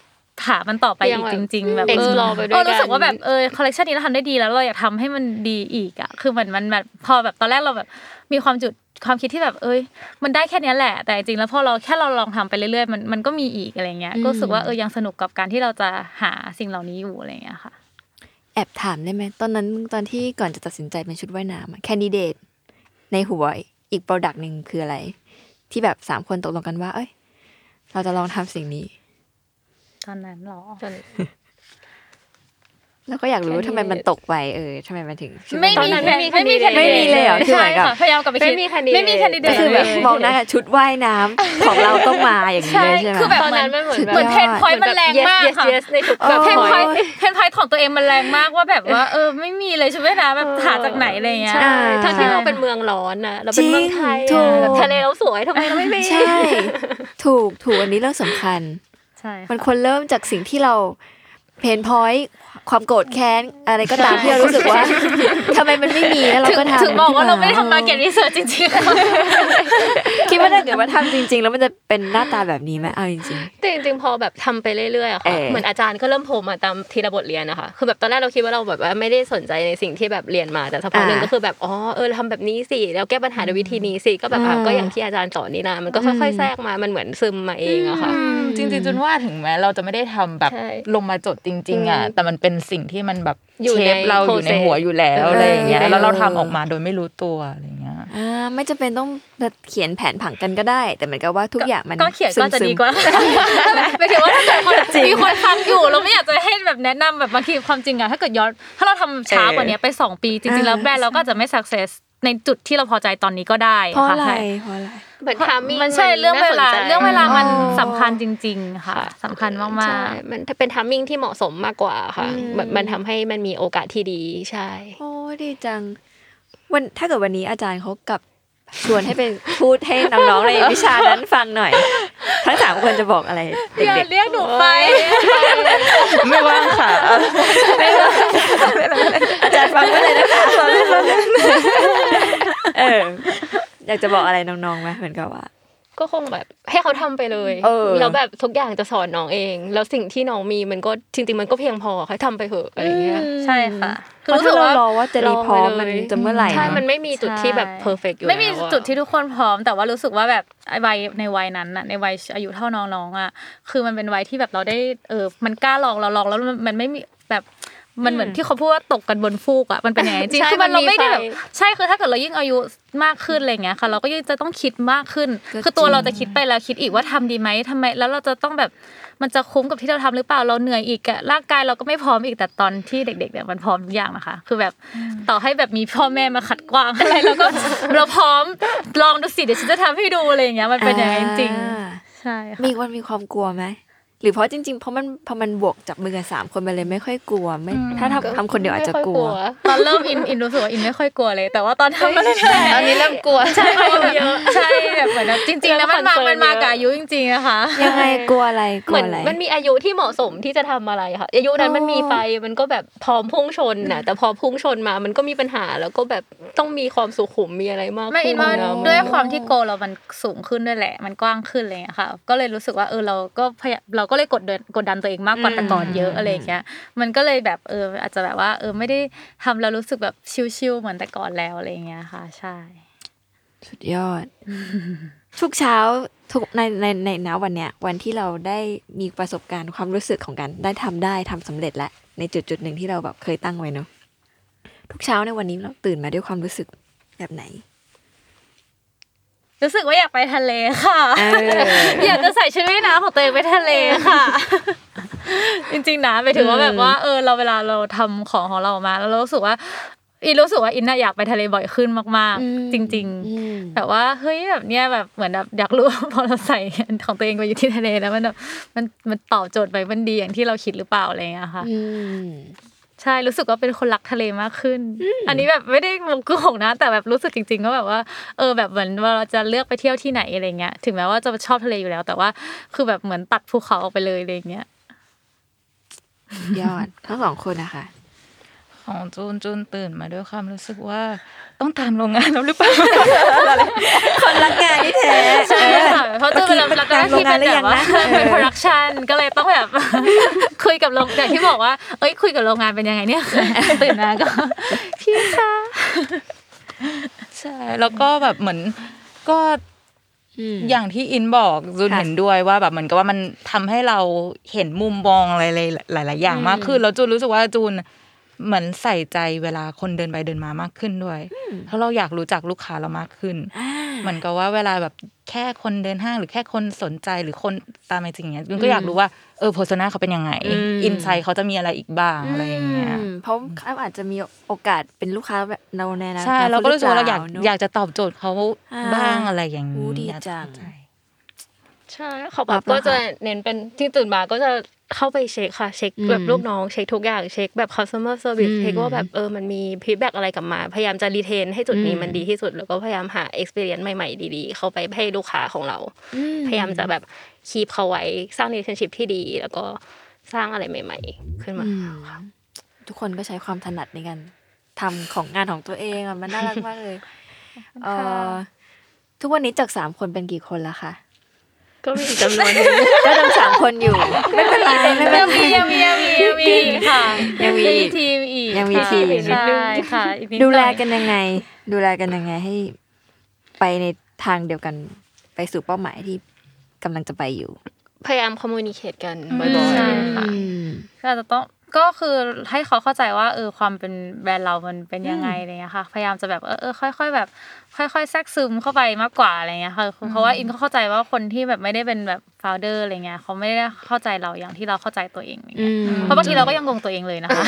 ถามมันต่อไปอีกจริงๆแบบเออเรารู้สึกว่าแบบเออคอลเลคชันนี้เราทำได้ดีแล้วเราอยากทำให้มันดีอีกอ่ะคือเหมือนมันแบบพอแบบตอนแรกเราแบบมีความจุดความคิดที่แบบเอ้ยมันได้แค่นี้แหละแต่จริงๆแล้วพอเราแค่เราลองทำไปเรื่อยๆมันมันก็มีอีกอะไรเงี้ยก็รู้สึกว่าเออยังสนุกกับการที่เราจะหาสิ่งเหล่านี้อยู่อะไรเงี้ยค่ะแอบถามได้ไหมตอนนั้นตอนที่ก่อนจะตัดสินใจเป็นชุดว่ายน้ำแคนดิเดตในหัวอีกโปรดักต์นึงคืออะไรที่แบบสามคนตกลงกันว่าเอ้ยเราจะลองทำสิ่งนี้ตอนนั้นหรอแล้วก็อยากรู้ทำไมมันตกไปเออทำไมมันถึงไม่มีไม่มีไม่มีเลยเหรอใช่ค่ะพยายามกลับไปคิดไม่มีคันดิไม่มีคันดิเดตคือแบบมองหน้าชุดว่ายน้ำของเราต้องมาอย่างนี้เลยใช่ไหมคือแบบตอนนั้นมันเหมือนเหมือนเพนพอยต์มันแรงมากค่ะเพนพอยต์เพนพอยต์ของตัวเองมันแรงมากว่าแบบว่าเออไม่มีเลยชุดว่ายน้ำแบบหาจากไหนอะไรเงี้ยทั้งที่เราเป็นเมืองร้อนนะเราเป็นเมืองไทยทะเลเราสวยทำไมเราไม่มีใช่ถูกถูกอันนี้เรื่องสำคัญมันควรเริ่มจากสิ่งที่เราเพนพอยต์ความโกรธแค้นอะไรก็ตามที่เรารู้สึกว่าทำไมมันไม่มีแล้วเราก็ทำถึงบอกว่าเราไม่ได้ทำมาเก็ตรีเสิร์ชจริงๆคิดว่าถ้าเกิดว่าทำจริงๆแล้วมันจะเป็นหน้าตาแบบนี้ไหมเอาจริงๆแต่จริงๆพอแบบทำไปเรื่อยๆอะค่ะเหมือนอาจารย์ก็เริ่มโผล่มาตามทีละบทเรียนนะคะคือแบบตอนแรกเราคิดว่าเราแบบว่าไม่ได้สนใจในสิ่งที่แบบเรียนมาแต่สักพักนึงก็คือแบบอ๋อเออทำแบบนี้สิแล้วแก้ปัญหาด้วยวิธีนี้สิก็แบบก็อย่างที่อาจารย์สอนนี่นะมันก็ค่อยๆแทรกมามันเหมือนซึมมาเองอะค่ะจริงๆจนว่าถึงแม้เราจะไม่ได้ทำแบบลงมาจดจริงๆอะแต่มันเป็นสิ่งที่มันแบบเชฟเราอยู่ในหัวอยู่แล้วอะไรอย่างเงี้ยแล้วเราทำออกมาโดยไม่รู้ตัวอะไรอย่างเงี้ยอ่าไม่จำเป็นต้องเขียนแผนผังกันก็ได้แต่เหมือนกับว่าทุกอย่างมันก็เขียนก็จะดีกว่าไม่ถึงว่าถ้าเกิดคนมีคนฟังอยู่เราไม่อยากจะให้แบบแนะนำแบบบางทีความจริงอะถ้าเกิดย้อนถ้าเราทำช้ากว่านี้ไปสองปีจริงๆแล้วแบรนด์เราก็จะไม่ success ในจุดที่เราพอใจตอนนี้ก็ได้เพราะอะไรเพราะอะไรเหมือนทามมิ่งมันใช่เรื่องเวลาเรื่องเวลามันสำคัญจริงๆค่ะสำคัญมากๆใช่มันถ้าเป็นทามมิ่งที่เหมาะสมมากกว่าค่ะมันทำให้มันมีโอกาสที่ดีใช่โอ้ดีจังวันถ้าเกิดวันนี้อาจารย์เค้ากลับชวนให้เป็นพูดให้น้องๆในวิชานั้นฟังหน่อยทั้งสามคนจะบอกอะไรเด็กๆเรียกหนูไปไม่ว่างค่ะอาจารย์ฟังก็เลยนะคะเอออยากจะบอกอะไรน้องๆมั้ยเหมือนกับว่าก็คงแบบให้เขาทำไปเลยแล้วแบบทุกอย่างจะสอนน้องเองแล้วสิ่งที่น้องมีมันก็จริงๆมันก็เพียงพอค่ะทำไปเถอะอะไรอย่างเงี้ยใช่ค่ะคือรู้สึกว่ารอว่าจะรีพอร์ตมันจะเมื่อไหร่ใช่มันไม่มีจุดที่แบบเพอร์เฟคอยู่แล้วไม่มีจุดที่ทุกคนพร้อมแต่ว่ารู้สึกว่าแบบไอ้วัยในวัยนั้นน่ะในวัยอายุเท่าน้องๆอ่ะคือมันเป็นวัยที่แบบเราได้เออมันกล้าลองเราลองแล้วมันไม่มีแบบ มันเหมือนที่เขาพูดว่าตกกันบนฟูกอ่ะมันเป็นไงจริงคือมันเราไม่ได้แบบใช่คือถ้าเกิดเรายิ่งอายุมากขึ้นอะไรเงี้ยค่ะเราก็ยิ่งจะต้องคิดมากขึ้นคือตัวเราจะคิดไปแล้วคิดอีกว่าทำดีมั้ยทำไมแล้วเราจะต้องแบบมันจะคุ้มกับที่เราทำหรือเปล่าเราเหนื่อยอีกอ่ะร่างกายเราก็ไม่พร้อมอีกแต่ตอนที่เด็กๆเนี่ยมันพร้อมทุกอย่างนะคะคือแบบต่อให้แบบมีพ่อแม่มาขัดขวางอะไรเราก็เราพร้อมลองดูสิเดี๋ยวฉันจะทำให้ดูอะไรอย่างเงี้ยมันเป็นอย่างนั้นจริงใช่ค่ะมีวันมีความกลัวมั้ยหรือเพราะจริงๆเพราะมันพอมันบวกจับมือกันสามคนไปเลยไม่ค่อยกลัวไม่ถ้าทำทำคนเดียวอาจจะกลัวตอนเริ่มอินอินรู้สึกว่าอินไม่ค่อยกลัวเลยแต่ว่าตอนทำมันตอนนี้เริ่มกลัวใช่เยอะใช่แบบเหมือนจริงๆแล้วมันมามันมากับอายุจริงๆนะคะยังไงกลัวอะไรกลัวอะไรมันมีอายุที่เหมาะสมที่จะทำอะไรค่ะอายุนั้นมันมีไฟมันก็แบบพร้อมพุ่งชนน่ะแต่พอพุ่งชนมามันก็มีปัญหาแล้วก็แบบต้องมีความสุขุมมีอะไรมากขึ้นด้วยความที่โกเรามันสูงขึ้นด้วยแหละมันกว้างขึ้นอะไรอย่างเงี้ยค่ะก็เลยรู้สึกว่าเออเราก็เราก็เลยกดดันกดดันตัวเองมากกว่าแต่ก่อนเยอะอะไรอย่างเงี้ยมันก็เลยแบบเอออาจจะแบบว่าเออไม่ได้ทำแล้วรู้สึกแบบชิลๆเหมือนแต่ก่อนแล้วอะไรอย่างเงี้ยค่ะใช่สุดยอดทุกเช้าทุกในในในณวันเนี้ยวันที่เราได้มีประสบการณ์ความรู้สึกของการได้ทำได้ทำสำเร็จแล้วในจุดๆนึงที่เราแบบเคยตั้งไว้เนาะทุกเช้าในวันนี้เราตื่นมาด้วยความรู้สึกแบบไหนรู้สึกว่าอยากไปทะเลค่ะอยากจะใส่ชุดว่ายน้ำของตัวเองไปทะเลค่ะจริงๆนะไปถึงว่าแบบว่าเออเราเวลาเราทำของของเรามาแล้วเรารู้สึกว่าอินรู้สึกว่าอินน่ะอยากไปทะเลบ่อยขึ้นมากๆจริงๆแบบว่าเฮ้ยแบบเนี้ยแบบเหมือนแบบอยากรู้พอเราใส่ของตัวเองไปอยู่ที่ทะเลแล้วมันมันมันตอบโจทย์ไปมันดีอย่างที่เราคิดหรือเปล่าอะไรอย่างเงี้ยค่ะใช่รู้สึกว่าเป็นคนรักทะเลมากขึ้นอันนี้แบบไม่ได้แบบโกหกนะแต่แบบรู้สึกจริงๆก็แบบว่าเออแบบเหมือนว่าเราจะเลือกไปเที่ยวที่ไหนอะไรเงี้ยถึงแม้ว่าจะชอบทะเลอยู่แล้วแต่ว่าคือแบบเหมือนตัดภูเขาออกไปเลยอะไรเงี้ยยอดทั้งสองคนนะคะของจูนจูนตื่นมาด้วยความรู้สึกว่าต้องตามโรงงานแล้วหรือเปล่าคนรักงานที่แท้ใช่ค่ะเพราะจูนเป็นคนรักงานที่เป็นแบบว่าเป็นโปรดักชันก็เลยต้องแบบคุยกับโรงอย่างที่บอกว่าเอ้ยคุยกับโรงงานเป็นยังไงเนี่ยตื่นมาก็พี่คะใช่แล้วก็แบบเหมือนก็อย่างที่อินบอกจูนเห็นด้วยว่าแบบเหมือนกับว่ามันทำให้เราเห็นมุมมองอะไรหลายๆอย่างมากขึ้นแล้วจูนรู้สึกว่าจูนเหมือนใส่ใจเวลาคนเดินไปเดินมามากขึ้นด้วยเพราะเราอยากรู้จักลูกค้าเรามากขึ้นเหมือนกับว่าเวลาแบบแค่คนเดินห้างหรือแค่คนสนใจหรือคนตามอะไรจริงเงี้ยก็อยากรู้ว่าเออ persona เขาเป็นยังไงอินไซต์เขาจะมีอะไรอีกบ้างอะไรอย่างเงี้ยเพราะเขาอาจจะมีโอกาสเป็นลูกค้าแบบเราแน่นะใช่เราก็รู้สึกว่าเราอยากอยากจะตอบโจทย์เขาบ้างอะไรอย่างเงี้ยดีจังใช่เขาแบบก็จะเน้นเป็นที่ตื่นมาก็จะเข้าไปเช็คค่ะเช็คแบบลูกน้องเช็คทุกอย่างเช็คแบบ customer service เช็คว่าแบบเออมันมีฟีดแบคอะไรกลับมาพยายามจะรีเทนให้จุดนี้มันดีที่สุดแล้วก็พยายามหา experience ใหม่ๆดีๆเข้าไปให้ลูกค้าของเราพยายามจะแบบคีปเขาไว้สร้าง relationship ที่ดีแล้วก็สร้างอะไรใหม่ๆขึ้นมาค่ะทุกคนก็ใช้ความถนัดในการทำของงานของตัวเองมันน่ารักมากเลยเอ่อทุกวันนี้จากสามคนเป็นกี่คนแล้วคะก็มีจำนวนนึงก็ทั้งสามคนอยู่ไม่เป็นไรไม่เป็นไรยังมียังมียังมีค่ะยังมีทีมอีกยังมีทีมอีกนิดนึงค่ะอีกนิดนึงดูแลกันยังไงดูแลกันยังไงให้ไปในทางเดียวกันไปสู่เป้าหมายที่กำลังจะไปอยู่พยายามคอมมูนิเคตกันบ่อยๆค่ะก็จะต้องก็คือให้เขาเข้าใจว่าเออความเป็นแบรนด์เรามันเป็นยังไงอะไรเงี้ยค่ะพยายามจะแบบเออค่อยๆแบบค่อยๆแทรกซึมเข้าไปมากกว่าอะไรเงี้ยค่ะเพราะว่าอินเข้าใจว่าคนที่แบบไม่ได้เป็นแบบฟาวเดอร์อะไรเงี้ยเขาไม่ได้เข้าใจเราอย่างที่เราเข้าใจตัวเองอย่างเงี้ยเพราะบางทีเราก็ยังงงตัวเองเลยนะคะ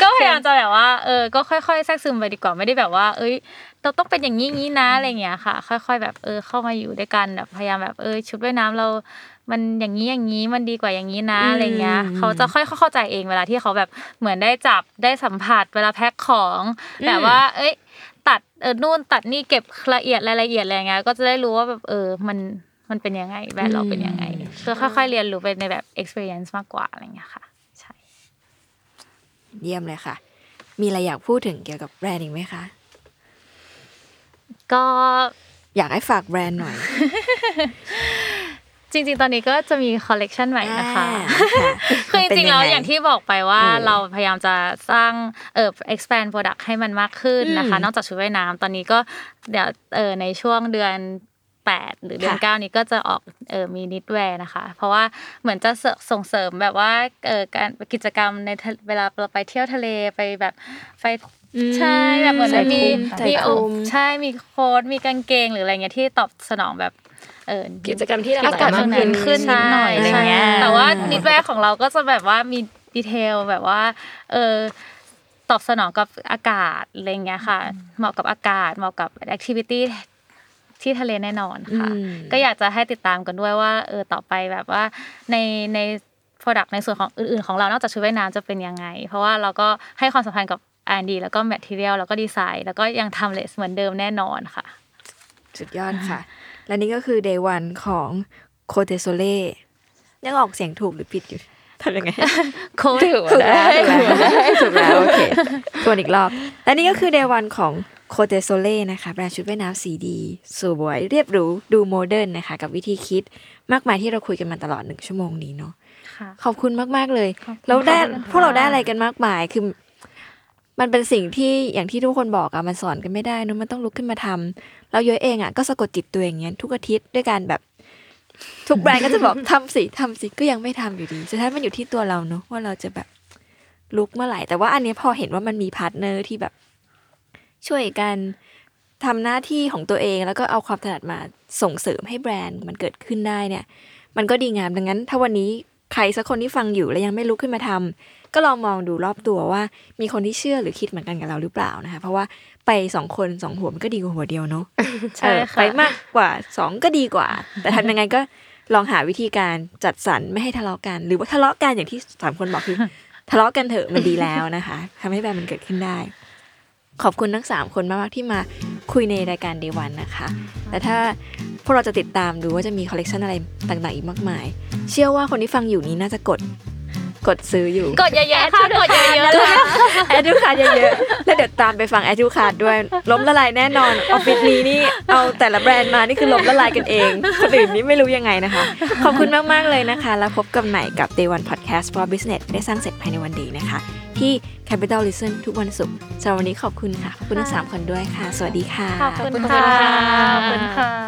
ก็พยายามจะแบบว่าเออก็ค่อยๆแทรกซึมไปดีกว่าไม่ได้แบบว่าเอ้ยเราต้องเป็นอย่างงี้งี้นะอะไรเงี้ยค่ะค่อยๆแบบเออเข้ามาอยู่ด้วยกันแบบพยายามแบบเออชุดว่ายน้ำเรามันอย่างนี้อย่างนี้มันดีกว่าอย่างนี้นะอะไรเงี้ยเขาจะค่อยเข้าใจเองเวลาที่เขาแบบเหมือนได้จับได้สัมผัสเวลาแพ็คของแบบว่าเอ้ยตัดเออนู่นตัดนี่เก็บละเอียดรายละเอียดอะไรเงี้ยก็จะได้รู้ว่าแบบเออมันมันเป็นยังไงแบรนด์เราเป็นยังไงคือค่อยๆเรียนรู้ไปในแบบ experience มากกว่าอะไรเงี้ยค่ะใช่เยี่ยมเลยค่ะมีอะไรอยากพูดถึงเกี่ยวกับแบรนด์อีกไหมคะก็อยากให้ฝากแบรนด์หน่อยจริงๆตอนนี้ก็จะมีคอลเลคชันใหม่นะคะคือจริงๆแล้วอย่างที่บอกไปว่าเราพยายามจะสร้างเอ่อ expand product ให้มันมากขึ้นนะคะนอกจากชุดว่ายน้ำตอนนี้ก็เดี๋ยวเอ่อในช่วงเดือน แปดหรือเดือนเก้านี้ก็จะออกเอ่อมีนิดแวร์นะคะเพราะว่าเหมือนจะส่งเสริมแบบว่าเอ่อการกิจกรรมในเวลาเราไปเที่ยวทะเลไปแบบไปใช่แบบเหมือนมีมีอบใช่มีโค้ทมีกางเกงหรืออะไรเงี้ยที่ตอบสนองแบบเอ่อกิจกรรมที่อากาศมันเย็นขึ้นนิดหน่อยอะไรเงี้ยแต่ว่านิดแวร์ของเราก็จะแบบว่ามีดีเทลแบบว่าเอ่อตอบสนองกับอากาศอะไรเงี้ยค่ะเหมาะกับอากาศเหมาะกับแอคทิวิตี้ที่ทะเลแน่นอนค่ะก็อยากจะให้ติดตามกันด้วยว่าเออต่อไปแบบว่าในในโปรดักต์ในส่วนของอื่นๆของเรานอกจากชุดว่ายน้ำจะเป็นยังไงเพราะว่าเราก็ให้ความสำคัญกับ อาร์ แอนด์ ดี แล้วก็แมททีเรียลแล้วก็ดีไซน์แล้วก็ยังทำเลสเหมือนเดิมแน่นอนค่ะสุดยอดค่ะและนี่ก็คือ Day วัน ของ Cordore Solace ยังออกเสียงถูกหรือผิดอยู่ทำยังไงโค้ดถูกแล้วถูกแล้วโอเคทวนอีกรอบและนี่ก็คือ Day วัน ของCordore Solace นะคะแบรนด์ชุดว่ายน้ำสีดีสวยเรียบหรูดูโมเดิร์นนะคะกับวิธีคิดมากมายที่เราคุยกันมาตลอดหนึ่งชั่วโมงนี้เนาะค่ะขอบคุณมากๆเลยเราได้พวกเราได้อะไรกันมากมายคือมันเป็นสิ่งที่อย่างที่ทุกคนบอกอะมันสอนกันไม่ได้เนาะมันต้องลุกขึ้นมาทำเราเยอะเองอะก็สะกดจิตตัวเองอย่างเงี้ยทุกอาทิตย์ด้วยการแบบทุกแบรนด์ก็จะบอกทำสิทำสิก็ยังไม่ทำอยู่ดีสุดท้ายมันอยู่ที่ตัวเราเนาะว่าเราจะแบบลุกเมื่อไหร่แต่ว่าอันนี้พอเห็นว่ามันมีพาร์ทเนอร์ที่แบบช่วยกันทำหน้าที่ของตัวเองแล้วก็เอาความถนัดมาส่งเสริมให้แบรนด์มันเกิดขึ้นได้เนี่ยมันก็ดีงามดังนั้นถ้าวันนี้ใครสักคนที่ฟังอยู่และยังไม่ลุกขึ้นมาทำก็ลองมองดูรอบตัวว่ามีคนที่เชื่อหรือคิดเหมือนกันกับเราหรือเปล่านะคะเพราะว่าไปสองคนสองหัวมันก็ดีกว่าหัวเดียวเนาะใช่ค่ะไปมากกว่าสองก็ดีกว่าแต่ทำยังไงก็ลองหาวิธีการจัดสรรไม่ให้ทะเลาะกันหรือว่าทะเลาะกันอย่างที่สามคนบอกคือทะเลาะกันเถอะมันดีแล้วนะคะทำให้แบรนด์มันเกิดขึ้นได้ขอบคุณทั้งสามคนมากๆที่มาคุยในรายการ Day วัน นะคะแต่ถ้าพวกเราจะติดตามดูว่าจะมีคอลเลคชันอะไรต่างๆอีกมากมายเชื่อว่าคนที่ฟังอยู่นี้น่าจะกดกดซื้ออยู่กดเยอะๆค่ะกดเยอะๆแอดดูคาร์ดเยอะๆแล้วเดี๋ยวตามไปฟังแอดดูคาร์ดด้วยล้มละลายแน่นอนออฟฟิศนี้นี่เอาแต่ละแบรนด์มานี่คือล้มละลายกันเองคนอื่นนี่ไม่รู้ยังไงนะคะขอบคุณมากๆเลยนะคะแล้วพบกันใหม่กับ Day วัน Podcast for Business ได้สร้างเสร็จภายในวันดีนะคะที่ Capital Listen ทุกวันศุกร์สำหรับวันนี้ขอบคุณค่ะขอบคุณทั้งสามคนด้วยค่ะสวัสดีค่ะขอบคุณค่ะขอบคุณค่ะ